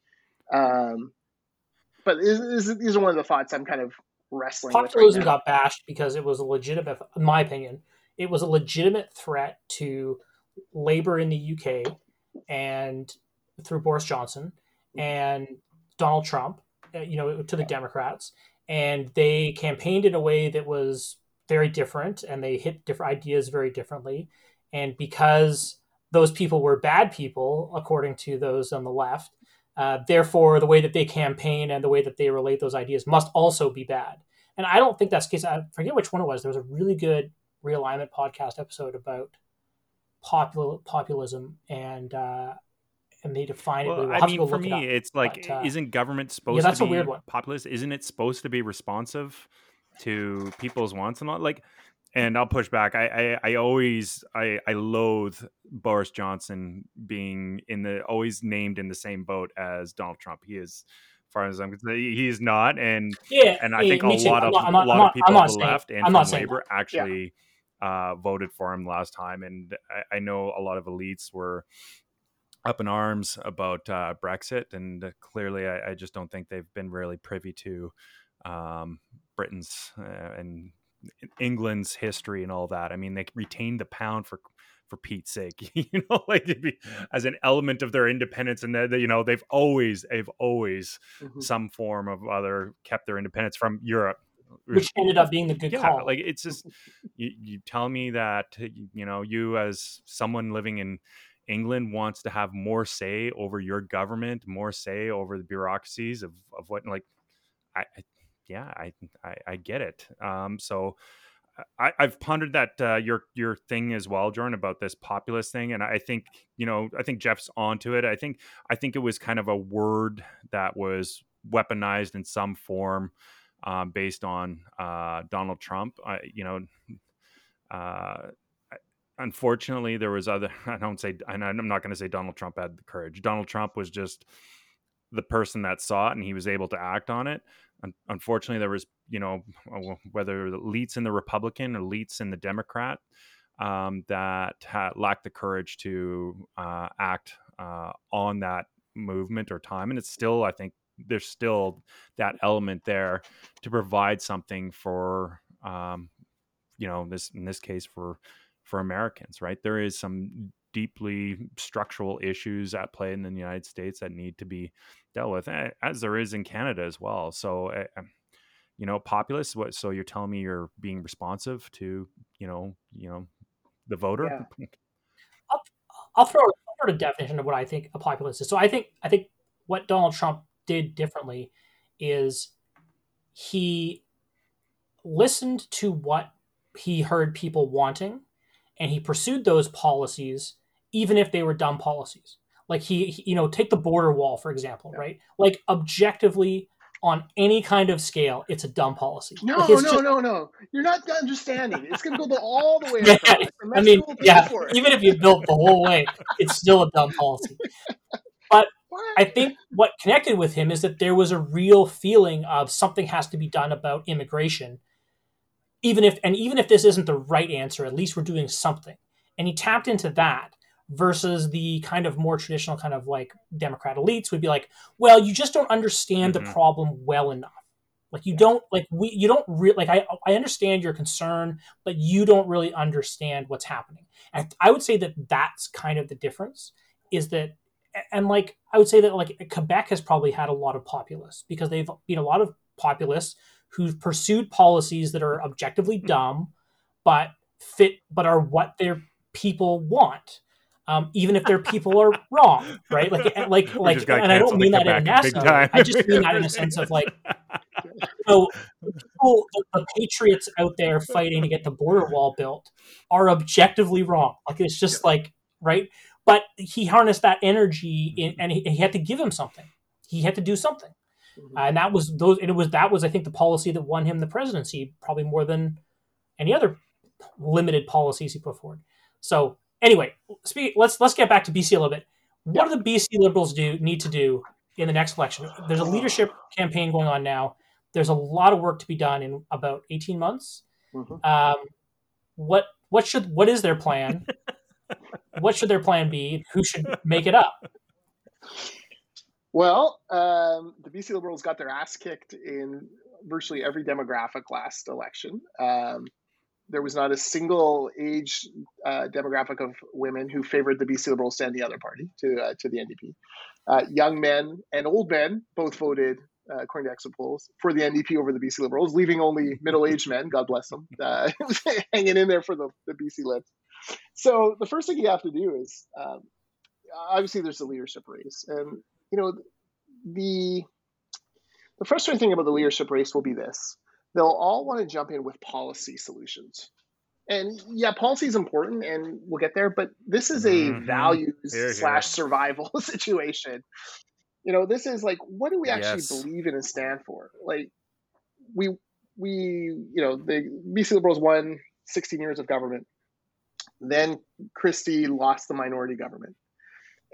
But these are one of the thoughts I'm kind of wrestling. Populism got bashed because it was a legitimate, in my opinion, it was a legitimate threat to labor in the UK and through Boris Johnson and Donald Trump, you know, to the Democrats. And they campaigned in a way that was very different, and they hit different ideas very differently. And because those people were bad people, according to those on the left, therefore, the way that they campaign and the way that they relate those ideas must also be bad. And I don't think that's the case. I forget which one it was. There was a really good realignment podcast episode about populism, and they define it. Well, I mean, for me, it's like, isn't government supposed to be? That's a weird one. Populist? Isn't it supposed to be responsive to people's wants and all? Like, and I'll push back. I always loathe Boris Johnson being always named in the same boat as Donald Trump. He is, as far as I'm concerned, he is not. And I think a lot of people on the left and from Labor actually voted for him last time. And I know a lot of elites were up in arms about Brexit, and clearly I just don't think they've been really privy to Britain's and England's history and all that. I mean, they retained the pound for Pete's sake, you know, like as an element of their independence, and that, you know, they've always mm-hmm. some form of other kept their independence from Europe, which ended up being the good call. Like, it's just you tell me that, you know, you as someone living in England wants to have more say over your government, more say over the bureaucracies of what, like, I get it. So I've pondered that your thing as well, Jordan, about this populist thing, and I think, you know, I think Jeff's onto it. I think it was kind of a word that was weaponized in some form based on Donald Trump. Unfortunately, there was other. I'm not going to say Donald Trump had the courage. Donald Trump was just the person that saw it, and he was able to act on it. Unfortunately, there was, you know, whether the elites in the Republican or elites in the Democrat that lacked the courage to act on that movement or time. And it's still, I think there's still that element there to provide something for, you know, this, in this case, for Americans, right? There is some deeply structural issues at play in the United States that need to be dealt with, as there is in Canada as well. So, you know, populist, so you're telling me you're being responsive to, you know, the voter? Yeah. I'll throw a definition of what I think a populist is. So I think what Donald Trump did differently is he listened to what he heard people wanting, and he pursued those policies, even if they were dumb policies. Like he, you know, take the border wall, for example, right? Like objectively on any kind of scale, it's a dumb policy. No. You're not understanding. It's going to go all the way. I mean, yeah, even if you built the whole way, it's still a dumb policy. But I think what connected with him is that there was a real feeling of something has to be done about immigration. Even if this isn't the right answer, at least we're doing something. And he tapped into that. Versus the kind of more traditional kind of like Democrat elites would be like, well, you just don't understand mm-hmm. the problem well enough. Like you don't like we you don't really like I understand your concern, but you don't really understand what's happening. And I would say that that's kind of the difference is that, and like I would say that like Quebec has probably had a lot of populists because they've been a lot of populists who've pursued policies that are objectively dumb, but are what their people want. Even if their people are wrong, right? Like, and I don't mean that in a national way. I just mean that in a sense of like, so people, the patriots out there fighting to get the border wall built are objectively wrong. Like it's just like, right? But he harnessed that energy and he had to give him something. He had to do something. And that was I think the policy that won him the presidency, probably more than any other limited policies he put forward. So, anyway, let's get back to BC a little bit. What do the BC Liberals need to do in the next election? There's a leadership campaign going on now. There's a lot of work to be done in about 18 months. Mm-hmm. What is their plan? What should their plan be? Who should make it up? Well, the BC Liberals got their ass kicked in virtually every demographic last election. There was not a single age demographic of women who favored the BC Liberals and the other party to the NDP. Young men and old men both voted, according to exit polls, for the NDP over the BC Liberals, leaving only middle-aged men, God bless them, hanging in there for the BC Libs. So the first thing you have to do is, obviously there's a leadership race. And, you know, the frustrating thing about the leadership race will be this. They'll all want to jump in with policy solutions. And yeah, policy is important and we'll get there, but this is a mm-hmm. values / survival situation. You know, this is like, what do we actually believe in and stand for? Like we, you know, the BC Liberals won 16 years of government. Then Christy lost the minority government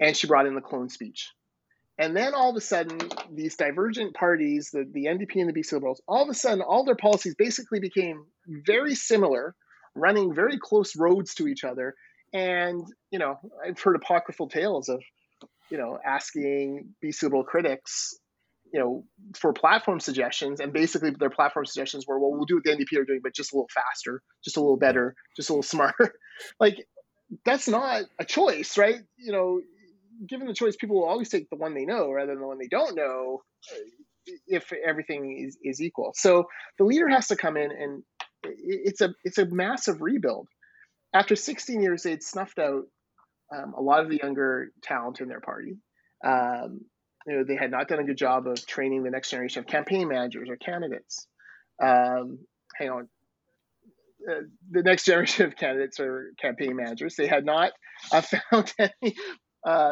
and she brought in the clone speech. And then all of a sudden, these divergent parties, the NDP and the BC Liberals, all of a sudden, all their policies basically became very similar, running very close roads to each other. And, you know, I've heard apocryphal tales of you know, asking Be Suitable critics, you know, for platform suggestions. And basically their platform suggestions were, well, we'll do what the NDP are doing, but just a little faster, just a little better, just a little smarter. Like, that's not a choice, right? You know, given the choice, people will always take the one they know rather than the one they don't know if everything is equal. So the leader has to come in, and it's a massive rebuild. After 16 years, they'd snuffed out a lot of the younger talent in their party. You know, they had not done a good job of training the next generation of campaign managers or candidates. The next generation of candidates or campaign managers. They had not found any.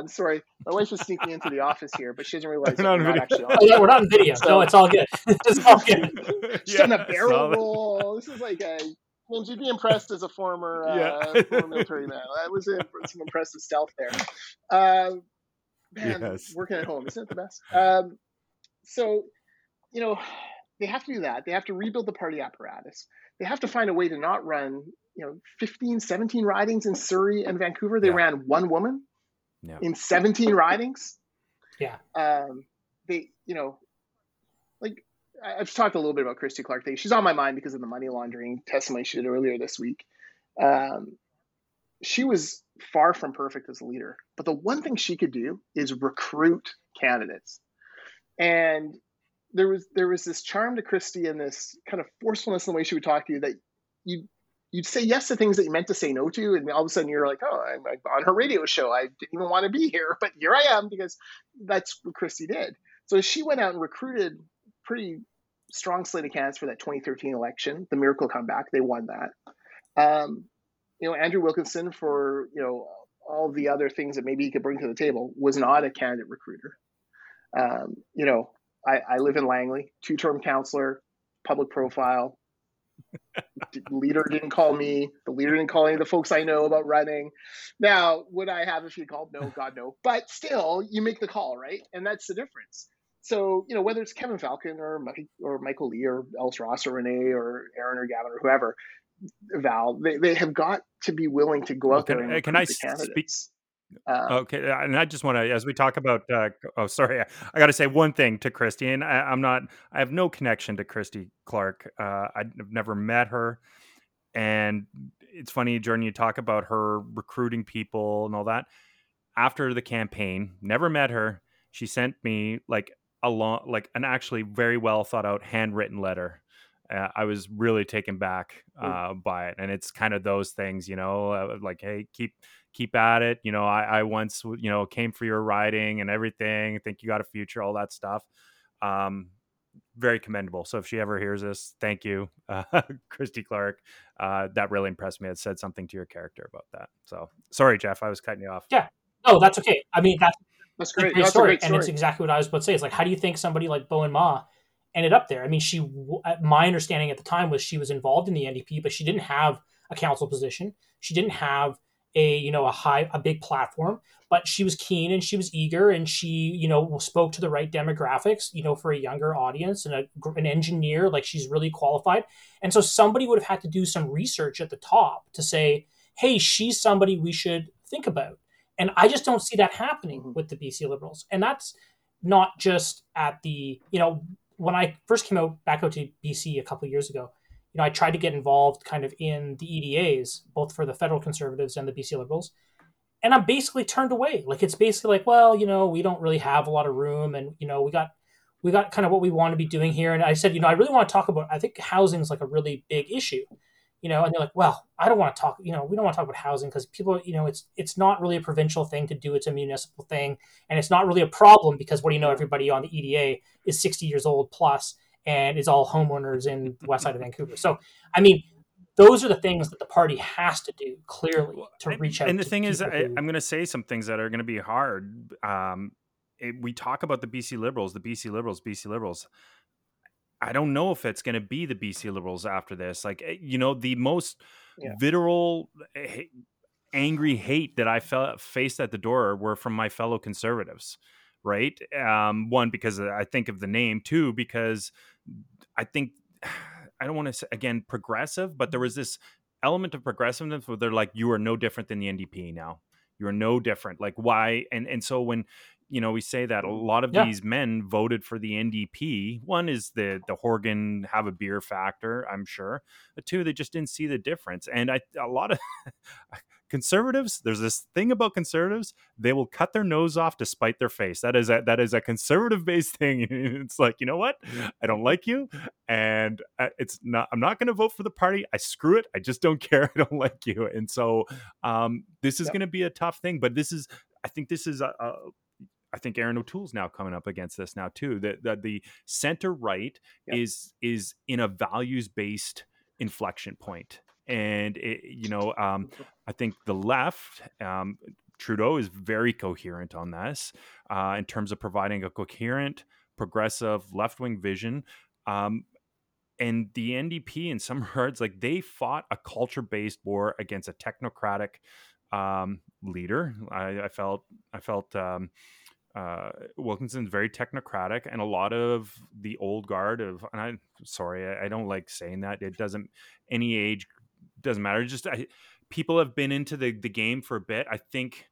Sorry, my wife was sneaking into the office here, but she doesn't realize we're not actually on. Oh, yeah, we're not on video. So, no, it's all good. It's all good. She's on a barrel roll. This is like a. You'd be impressed as a former military man. That was some impressive stealth there. Working at home, isn't it the best? So, you know, they have to do that. They have to rebuild the party apparatus. They have to find a way to not run, you know, 15, 17 ridings in Surrey and Vancouver. They ran one woman in 17 ridings. Yeah. They, you know, like, I've talked a little bit about Christy Clark. She's on my mind because of the money laundering testimony she did earlier this week. She was far from perfect as a leader, but the one thing she could do is recruit candidates. And there was this charm to Christy and this kind of forcefulness in the way she would talk to you that you'd say yes to things that you meant to say no to, and all of a sudden you're like, oh, I'm on her radio show. I didn't even want to be here, but here I am, because that's what Christy did. So she went out and recruited pretty strong slate of candidates for that 2013 election, the miracle comeback. They won that. You know, Andrew Wilkinson, for, you know, all the other things that maybe he could bring to the table, was not a candidate recruiter. You know, I live in Langley, 2-term counselor, public profile. Leader didn't call me. The leader didn't call any of the folks I know about running. Now, would I have if he called? No, God, no. But still, you make the call, right? And that's the difference. So, you know, whether it's Kevin Falcon or Michael Lee or Els Ross or Renee or Aaron or Gavin or whoever, Val, they have got to be willing to go out there. And can I speak? Okay, and I just want to, as we talk about. I got to say one thing to Christy, and I have no connection to Christy Clark. I've never met her, and it's funny, Jordan. You talk about her recruiting people and all that. After the campaign, never met her. She sent me an actually very well thought out handwritten letter. I was really taken back by it, and it's kind of those things, you know, like, hey, keep at it. You know, I once, you know, came for your riding and everything. I think you got a future, all that stuff. Very commendable. So if she ever hears this, thank you, Christy Clark. That really impressed me. It said something to your character about that. So sorry, Jeff, I was cutting you off. Yeah, no, that's okay. I mean, that's great. Great story. Great story, and it's exactly what I was about to say. It's like, how do you think somebody like Bo and Ma ended up there? I mean, my understanding at the time was she was involved in the NDP, but she didn't have a council position. She didn't have a big platform, but she was keen and she was eager, and she, you know, spoke to the right demographics, you know, for a younger audience, and an engineer, like, she's really qualified. And so somebody would have had to do some research at the top to say, hey, she's somebody we should think about. And I just don't see that happening with the BC Liberals. And that's not just at the, you know, when I first came back out to BC a couple of years ago, you know, I tried to get involved kind of in the EDAs, both for the federal Conservatives and the BC Liberals. And I'm basically turned away. Like, it's basically like, well, you know, we don't really have a lot of room, and, you know, we got kind of what we want to be doing here. And I said, you know, I really want to talk about, I think housing is like a really big issue, you know, and they're like, well, I don't want to talk, you know, we don't want to talk about housing because people, you know, it's not really a provincial thing to do. It's a municipal thing. And it's not really a problem because, what do you know, everybody on the EDA is 60 years old plus and is all homeowners in the west side of Vancouver. So, I mean, those are the things that the party has to do, clearly, to reach out. And the thing is, I'm going to say some things that are going to be hard. We talk about the BC Liberals, the BC Liberals, BC Liberals. I don't know if it's going to be the BC Liberals after this. Like, you know, the most vitriol, angry hate that I faced at the door were from my fellow Conservatives. Right. One, because I think of the name. Two, because I think, I don't want to say, again, progressive, but there was this element of progressiveness where they're like, you are no different than the NDP now. You're no different. Like, why? And so when, you know, we say that a lot of these men voted for the NDP. One is the Horgan have a beer factor, I'm sure. But two, they just didn't see the difference. And a lot of conservatives, there's this thing about conservatives, they will cut their nose off to spite their face. That is a conservative based thing. It's like, you know what? I don't like you. And it's not, I'm not going to vote for the party. I screw it. I just don't care. I don't like you. And so this is going to be a tough thing, but I think Aaron O'Toole's now coming up against this now too, that the center right is in a values-based inflection point. And it, you know, I think the left, Trudeau is very coherent on this in terms of providing a coherent, progressive left-wing vision. And the NDP in some regards, like they fought a culture-based war against a technocratic leader. I felt Wilkinson's very technocratic, and a lot of the old guard of, and I'm sorry, I don't like saying that. It doesn't, any age doesn't matter. Just people have been into the game for a bit, I think,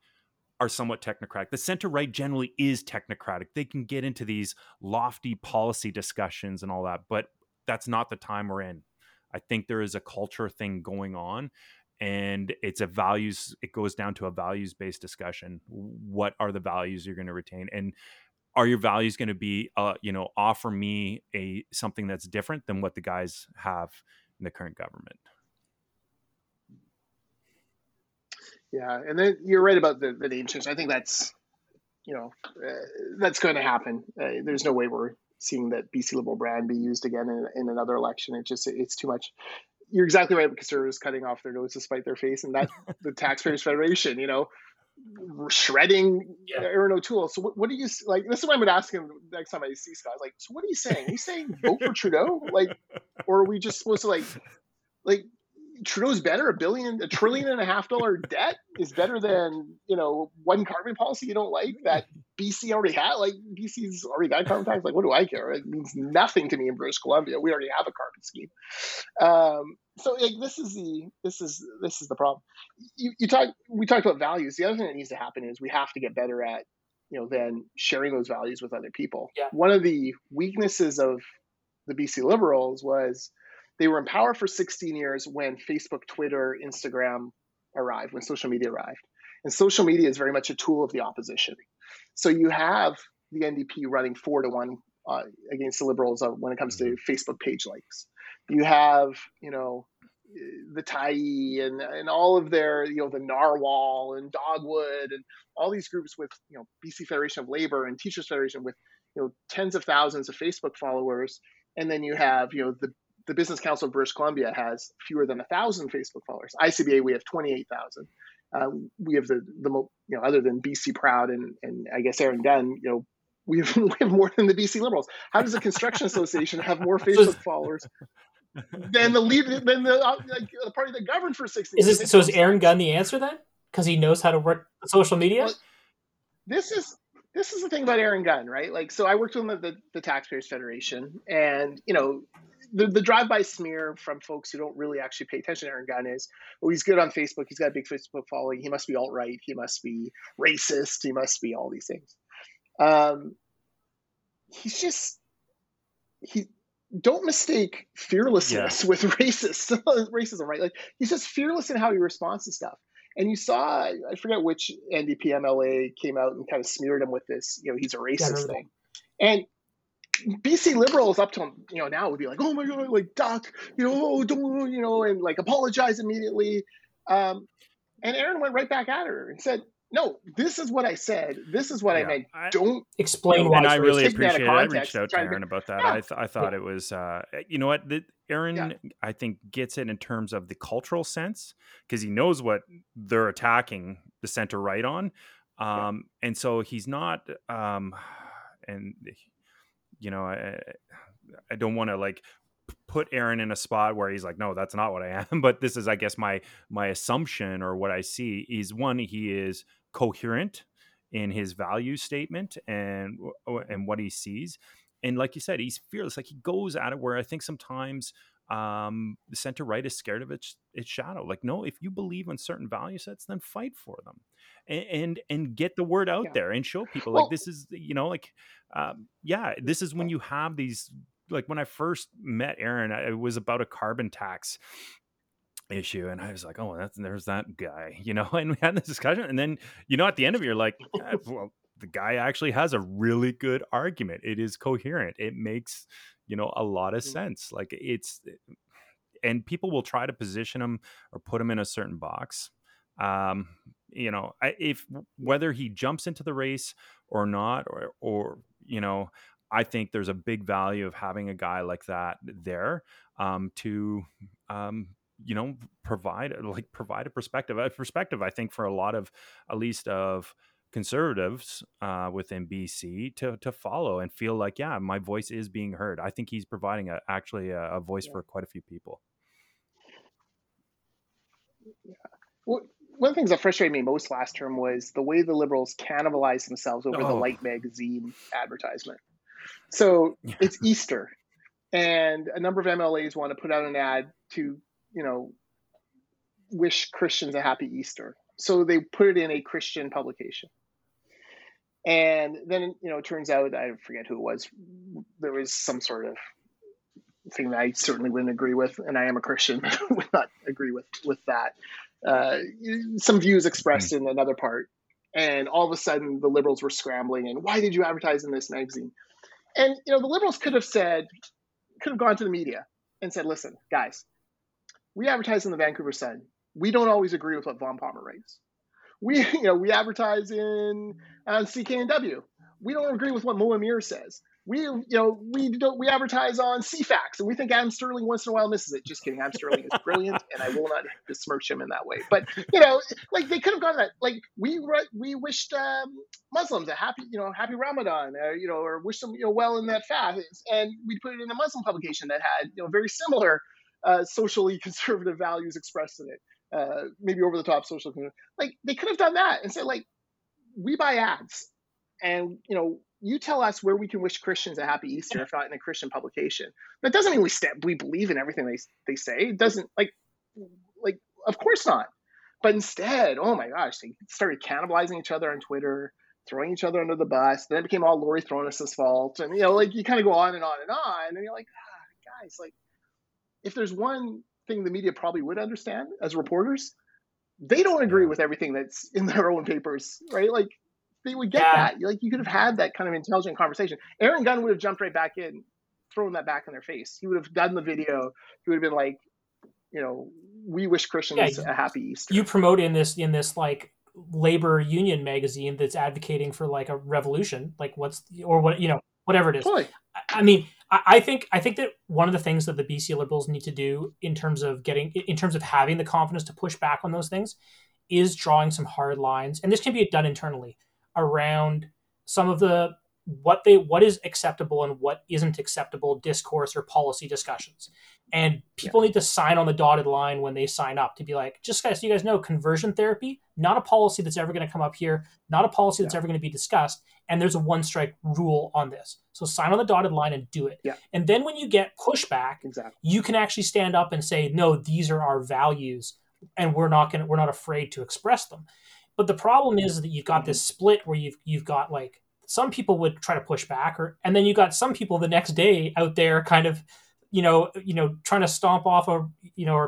are somewhat technocratic. The center right generally is technocratic. They can get into these lofty policy discussions and all that, but that's not the time we're in. I think there is a culture thing going on. And it goes down to a values-based discussion. What are the values you're going to retain? And are your values going to be, offer me something that's different than what the guys have in the current government? Yeah. And then you're right about the name change. I think that's going to happen. There's no way we're seeing that BC Liberal brand be used again in another election. It's too much. You're exactly right. Conservatives cutting off their nose to spite their face, and that the Taxpayers Federation, shredding Aaron O'Toole. So what do you like? This is what I'm going to ask him next time I see Scott. Like, so what are you saying? Are you saying vote for Trudeau? Like, or are we just supposed to like Trudeau's better? $1.5 trillion debt is better than one carbon policy you don't like that BC already had. Like BC's already got carbon tax. Like, what do I care? It means nothing to me in British Columbia. We already have a carbon scheme. So like this is the problem. We talked about values. The other thing that needs to happen is we have to get better at then sharing those values with other people. Yeah. One of the weaknesses of the BC Liberals was they were in power for 16 years when Facebook, Twitter, Instagram arrived, when social media arrived. And social media is very much a tool of the opposition. So you have the NDP running 4-1 against the Liberals when it comes to Facebook page likes. You have, the Tai and all of their, the Narwhal and Dogwood and all these groups with, BC Federation of Labor and Teachers Federation with, tens of thousands of Facebook followers. And then you have, the Business Council of British Columbia has fewer than 1,000 Facebook followers. ICBA, we have 28,000. We have the other than BC Proud and I guess Aaron Gunn, we have more than the BC Liberals. How does the Construction Association have more Facebook followers than the party that governed for 16 years? So is Aaron Gunn the answer then? Because he knows how to work social media? Well, this is the thing about Aaron Gunn, right? Like, so I worked with him at the Taxpayers Federation, and, the drive-by smear from folks who don't really actually pay attention to Aaron Gunn is, oh, he's good on Facebook. He's got a big Facebook following. He must be alt-right. He must be racist. He must be all these things. Don't mistake fearlessness with racism, right? Like, he's just fearless in how he responds to stuff. And you saw, I forget which NDP MLA came out and kind of smeared him with this, he's a racist thing. And BC Liberals up to him, now would be like, oh my God, like, Doc, don't, and like apologize immediately. And Aaron went right back at her and said, no, this is what I said. This is what I meant. Don't explain why. And I really appreciate it. I reached out to Aaron about that. Yeah. I thought it was, Aaron, I think, gets it in terms of the cultural sense, because he knows what they're attacking the center right on. And so he's not, I don't want to put Aaron in a spot where he's like, no, that's not what I am. But this is, I guess, my assumption or what I see is, one, he is coherent in his value statement and what he sees. And like you said, he's fearless. Like, he goes at it where I think sometimes The center right is scared of its shadow. Like, no, if you believe in certain value sets, then fight for them, and get the word out there and show people like this is, you know, like, this is when you have these, like when I first met Aaron, it was about a carbon tax issue. And I was like, oh, there's that guy, you know, and we had this discussion. And then, you know, at the end of it, you're like, well, the guy actually has a really good argument. It is coherent. It makes, you know, a lot of sense. Like it's, and people will try to position him or put him in a certain box. You know, whether he jumps into the race or not, or, you know, I think there's a big value of having a guy like that there, to you know, provide a perspective, I think, for a lot of, at least of conservatives within BC to follow and feel like, yeah, my voice is being heard. I think he's providing actually a voice for quite a few people. Yeah. Well, one of the things that frustrated me most last term was the way the Liberals cannibalized themselves over the Light magazine advertisement. So it's Easter, and a number of MLAs want to put out an ad to, you know, wish Christians a happy Easter. So they put it in a Christian publication. And then, you know, it turns out, I forget who it was, there was some sort of thing that I certainly wouldn't agree with, and I am a Christian, would not agree with that. Some views expressed in another part. And all of a sudden, the Liberals were scrambling, and why did you advertise in this magazine? And, you know, the Liberals could have gone to the media and said, listen, guys, we advertise in the Vancouver Sun. We don't always agree with what Vaughn Palmer writes. We advertise on CKNW. We don't agree with what Mo Amir says. We advertise on CFAX, and we think Adam Sterling once in a while misses it. Just kidding. Adam Sterling is brilliant, and I will not besmirch him in that way. But, you know, like they could have gone that. Like we wished Muslims a happy Ramadan, or wished them well in that fast, and we put it in a Muslim publication that had very similar socially conservative values expressed in it, maybe over the top social conservative. Like they could have done that and said like, we buy ads, and you tell us where we can wish Christians a happy Easter, if not in a Christian publication. That doesn't mean we believe in everything they say. It doesn't like of course not. But instead, oh my gosh, they started cannibalizing each other on Twitter, throwing each other under the bus. Then it became all Lori Thrones' fault, and you kind of go on and on and on, and you're like, guys, like if there's one thing the media probably would understand as reporters, they don't agree with everything that's in their own papers, right? Like. They would get that. Like you could have had that kind of intelligent conversation. Aaron Gunn would have jumped right back in, thrown that back in their face. He would have done the video. He would have been like, we wish Christians a happy Easter. You promote in this like labor union magazine that's advocating for like a revolution, like whatever it is. Totally. I mean, I think that one of the things that the BC Liberals need to do in terms of having the confidence to push back on those things is drawing some hard lines. And this can be done internally around some of what is acceptable and what isn't acceptable discourse or policy discussions. And people need to sign on the dotted line when they sign up to be like, just guys, so you guys know, conversion therapy, not a policy that's ever going to come up here, not a policy that's ever going to be discussed. And there's a one strike rule on this. So sign on the dotted line and do it. Yeah. And then when you get pushback, you can actually stand up and say, no, these are our values and we're not afraid to express them. But the problem is that you've got this split where you've got like some people would try to push back, and then you got some people the next day out there kind of, trying to stomp off or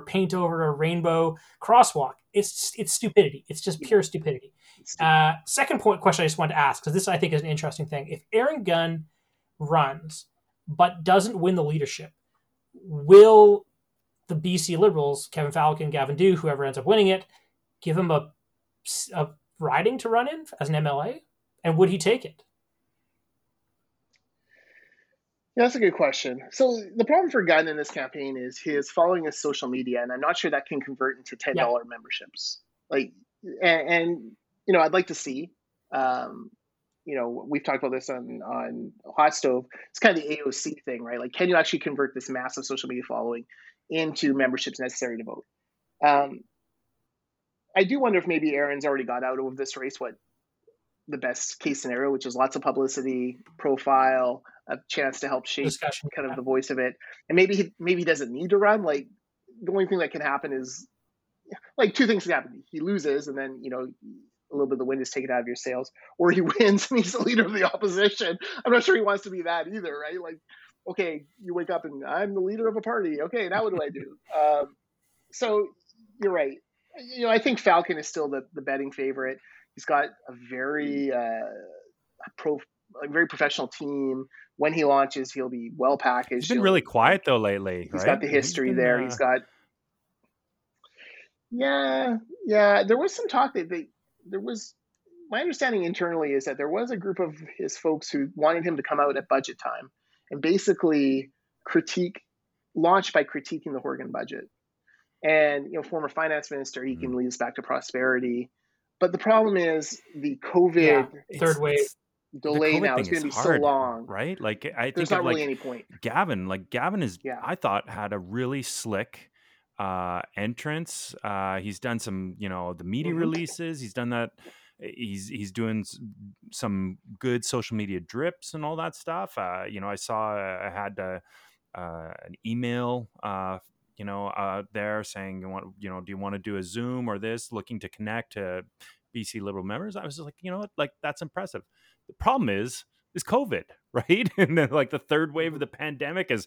paint over a rainbow crosswalk. It's stupidity. It's just pure stupidity. Second question I just wanted to ask, because this I think is an interesting thing. If Aaron Gunn runs but doesn't win the leadership, will the BC Liberals, Kevin Falcon, Gavin Dew, whoever ends up winning it, give him a riding to run in as an MLA, and would he take it? Yeah, that's a good question. So the problem for Gunn in this campaign is he is following his social media, and I'm not sure that can convert into $10 memberships. Like, and I'd like to see, we've talked about this on Hot Stove. It's kind of the AOC thing, right? Like, can you actually convert this massive social media following into memberships necessary to vote? I do wonder if maybe Aaron's already got out of this race what the best case scenario, which is lots of publicity, profile, a chance to help shape kind of the voice of it. And maybe he doesn't need to run. Like, the only thing that can happen is, like, two things can happen. He loses, and then, you know, a little bit of the wind is taken out of your sails, or he wins and he's the leader of the opposition. I'm not sure he wants to be that either, right? Like, okay, you wake up and I'm the leader of a party. Okay, now what do I do? So you're right. You know, I think Falcon is still the betting favorite. He's got a very very professional team. When he launches, he'll be well packaged. He's been really quiet though lately. He's got the history there. He's got. Yeah. There was some talk that my understanding internally is that there was a group of his folks who wanted him to come out at budget time and basically launch by critiquing the Horgan budget. And, you know, former finance minister, he can lead us back to prosperity. But the problem is the COVID third wave delay now is going to be hard, so long, right? Like, I think there's not really any point. Gavin is, I thought, had a really slick entrance. He's done some, you know, the media releases. He's done that. He's doing some good social media drips and all that stuff. You know, I saw I had an email. You know, there saying, do you want to do a Zoom or this, looking to connect to BC Liberal members? I was just like, you know what, like, that's impressive. The problem is COVID, right? And then, like, the third wave of the pandemic is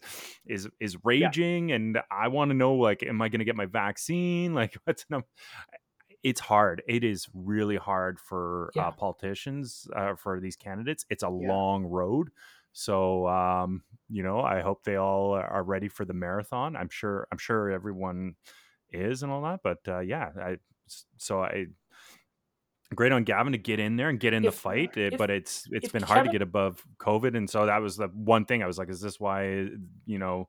raging, and I want to know, like, am I going to get my vaccine? Like, what's enough? It's hard. It is really hard for politicians, for these candidates. It's a long road. So, you know, I hope they all are ready for the marathon. I'm sure everyone is and all that, but great on Gavin to get in there and get in the fight, but it's been hard to get above COVID. And so that was the one thing I was like, is this why, you know,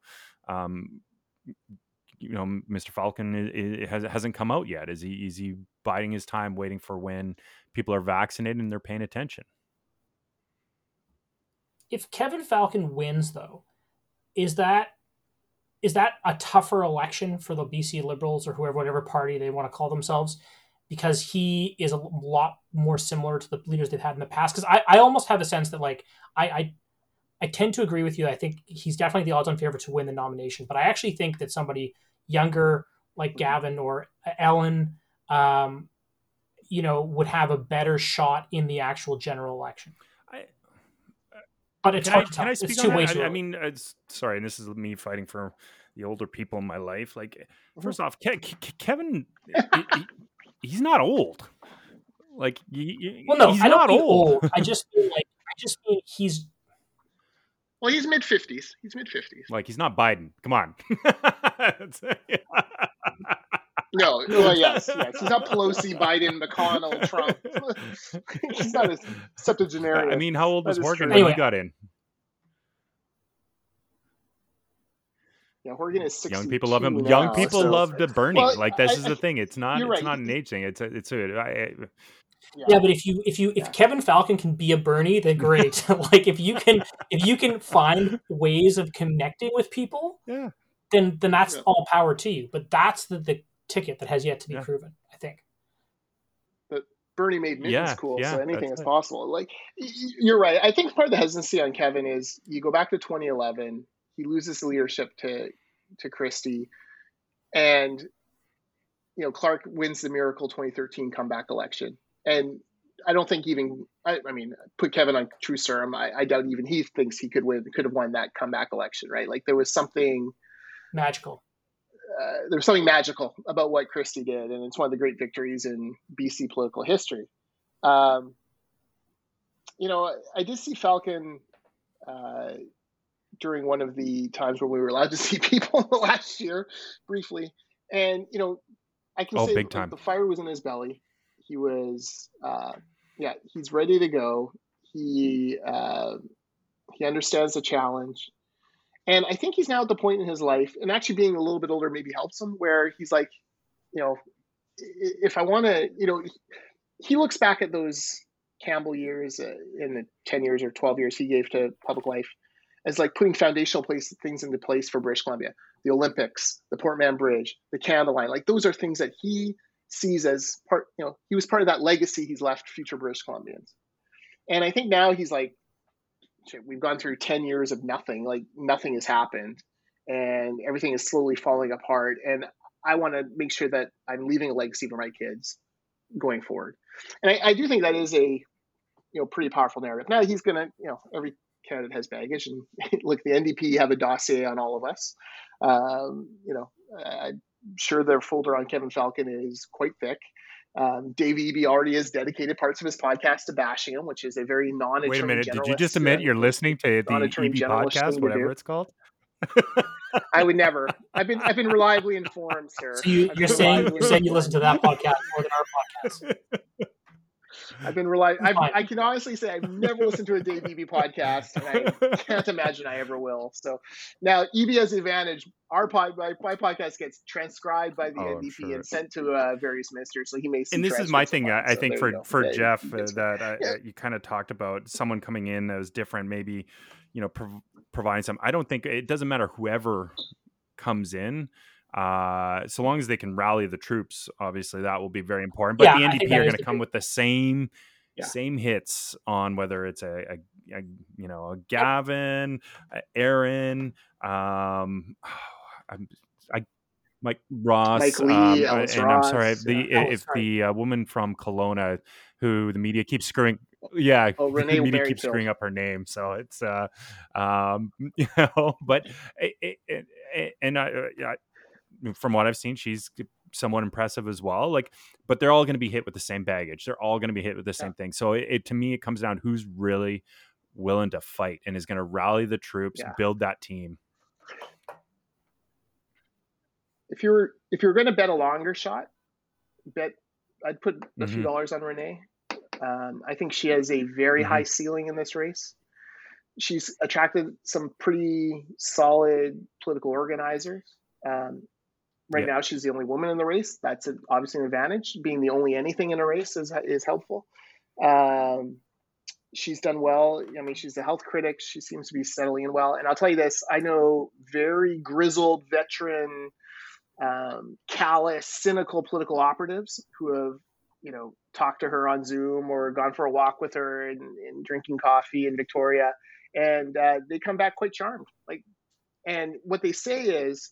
Mr. Falcon hasn't come out yet? Is he biding his time, waiting for when people are vaccinated and they're paying attention? If Kevin Falcon wins, though, is that a tougher election for the BC Liberals or whatever party they want to call themselves? Because he is a lot more similar to the leaders they've had in the past. Because I almost have a sense that, like, I tend to agree with you. I think he's definitely the odds-on favorite to win the nomination. But I actually think that somebody younger like Gavin or Ellen, you know, would have a better shot in the actual general election. But it's hard to tell. Can I speak on that? I mean, sorry, and this is me fighting for the older people in my life. Like, first off, Kevin, he's not old. Like, he's not old. I just feel like he's. Well, he's mid 50s. Like, he's not Biden. Come on. No, well, yes. He's not Pelosi, Biden, McConnell, Trump. He's not a septuagenarian. I mean, how old was Horgan when he got in? Yeah, Horgan is 60. Young people love him. Now, young people love the Bernie. Well, like, this is the thing. It's not. Right. It's not an age thing. But if Kevin Falcon can be a Bernie, then great. Like, if you can find ways of connecting with people, then that's all power to you. But that's the ticket that has yet to be proven, I think. But Bernie made mittens cool, so anything is possible. Like, you're right. I think part of the hesitancy on Kevin is you go back to 2011, he loses leadership to Christie, and, you know, Clark wins the miracle 2013 comeback election. And I don't think even, I mean, put Kevin on true serum, I doubt even he thinks he could have won that comeback election, right? Like, there was something magical. There was something magical about what Christie did, and it's one of the great victories in BC political history. You know, I did see Falcon during one of the times where we were allowed to see people last year, briefly. And, you know, I can say that the fire was in his belly. He was, he's ready to go. He understands the challenge. And I think he's now at the point in his life, and actually being a little bit older maybe helps him, where he's like, you know, if I want to, you know, he looks back at those Campbell years in the 10 years or 12 years he gave to public life as like putting foundational things into place for British Columbia. The Olympics, the Portman Bridge, the Canada Line, like those are things that he sees as part, you know, he was part of that legacy he's left future British Columbians. And I think now he's like, shit, we've gone through 10 years of nothing, like nothing has happened and everything is slowly falling apart. And I want to make sure that I'm leaving a legacy for my kids going forward. And I do think that is a, you know, pretty powerful narrative. Now he's going to, you know, every candidate has baggage, and look, the NDP have a dossier on all of us. You know, I'm sure their folder on Kevin Falcon is quite thick. Dave Eby already has dedicated parts of his podcast to bashing him, which is a very non-attorney generalist. Wait a minute, did you just admit you're listening to the Eby podcast, whatever it's called? I would never. I've been reliably informed, sir. So you're saying you listen to that podcast more than our podcast? I can honestly say I've never listened to a Dave Eby podcast, and I can't imagine I ever will. So now Eby has the advantage. My podcast gets transcribed by the NDP and sent to various ministers, so he may. See, and this is my thing. I think for Jeff you kind of talked about someone coming in that was different, maybe, you know, providing some. I don't think it doesn't matter whoever comes in. So long as they can rally the troops, obviously that will be very important. But the NDP are going to come with the same hits on whether it's a Gavin, Aaron, Mike Ross, Mike Lee, Ross, I'm sorry, the woman from Kelowna who the media keeps screwing. Yeah, Renee, the media keeps screwing up her name, so it's you know. But from what I've seen, she's somewhat impressive as well. Like, but they're all going to be hit with the same baggage. They're all going to be hit with the same thing. So to me, it comes down to who's really willing to fight and is going to rally the troops, build that team. If you're going to bet a longer shot, I'd put a few dollars on Renee. I think she has a very high ceiling in this race. She's attracted some pretty solid political organizers. Now she's the only woman in the race. That's obviously an advantage. Being the only anything in a race is helpful. She's done well. I mean, she's a health critic. She seems to be settling in well. And I'll tell you this, I know very grizzled veteran, callous, cynical political operatives who have, you know, talked to her on Zoom or gone for a walk with her and drinking coffee in Victoria. And they come back quite charmed. Like, and what they say is,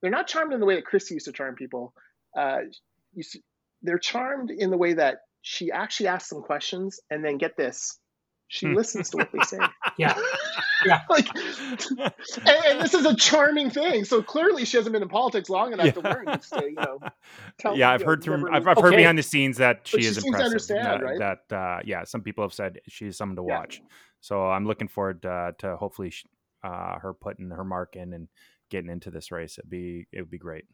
they're not charmed in the way that Christy used to charm people. They're charmed in the way that she actually asks them questions, and then get this, she listens to what they say. Yeah. and this is a charming thing. So clearly, she hasn't been in politics long enough to learn to, you know. I've heard behind the scenes that she is impressive. Seems to understand, right? That some people have said she's someone to watch. So I'm looking forward to hopefully her putting her mark in and getting into this race. It would be great.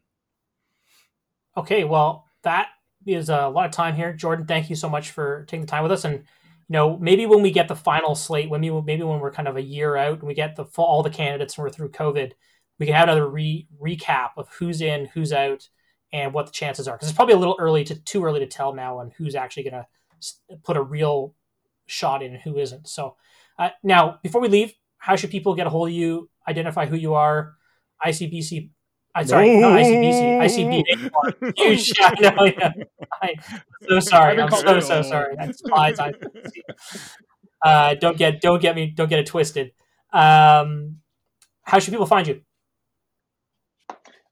Okay, well, that is a lot of time here. Jordan, thank you so much for taking the time with us. And, you know, maybe when we get the final slate, when we're kind of a year out and we get all the candidates and we're through COVID, we can have another recap of who's in, who's out, and what the chances are. Because it's probably a little too early to tell now on who's actually going to put a real shot in and who isn't. So now, before we leave, how should people get a hold of you, identify who you are? ICBC, I'm sorry, no. Not ICBC, ICBA. Huge shout out. Yeah. I'm so sorry. That's lies. Don't get it twisted. How should people find you?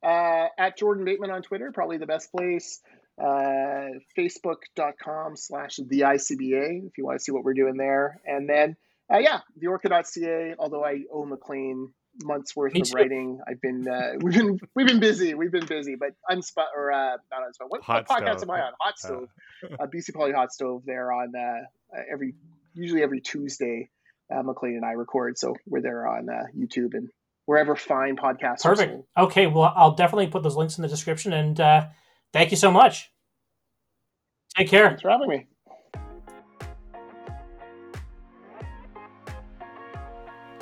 At Jordan Bateman on Twitter, probably the best place. Facebook.com/theICBA if you want to see what we're doing there. And then, the Orca.ca, although I owe McLean months worth of writing. We've been busy, but Unspun or not Unspun. What podcast am I on? Hot Stove, BC Poly Hot Stove. There on every Tuesday, McLean and I record, so we're there on YouTube and wherever fine podcasts. Perfect. Okay, well, I'll definitely put those links in the description, and thank you so much. Take care. Thanks for having me.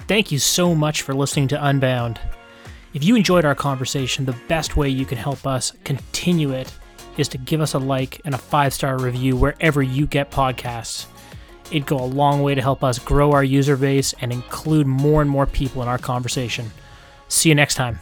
Thank you so much for listening to Unbound. If you enjoyed our conversation, the best way you can help us continue it is to give us a like and a 5-star review wherever you get podcasts. It'd go a long way to help us grow our user base and include more and more people in our conversation. See you next time.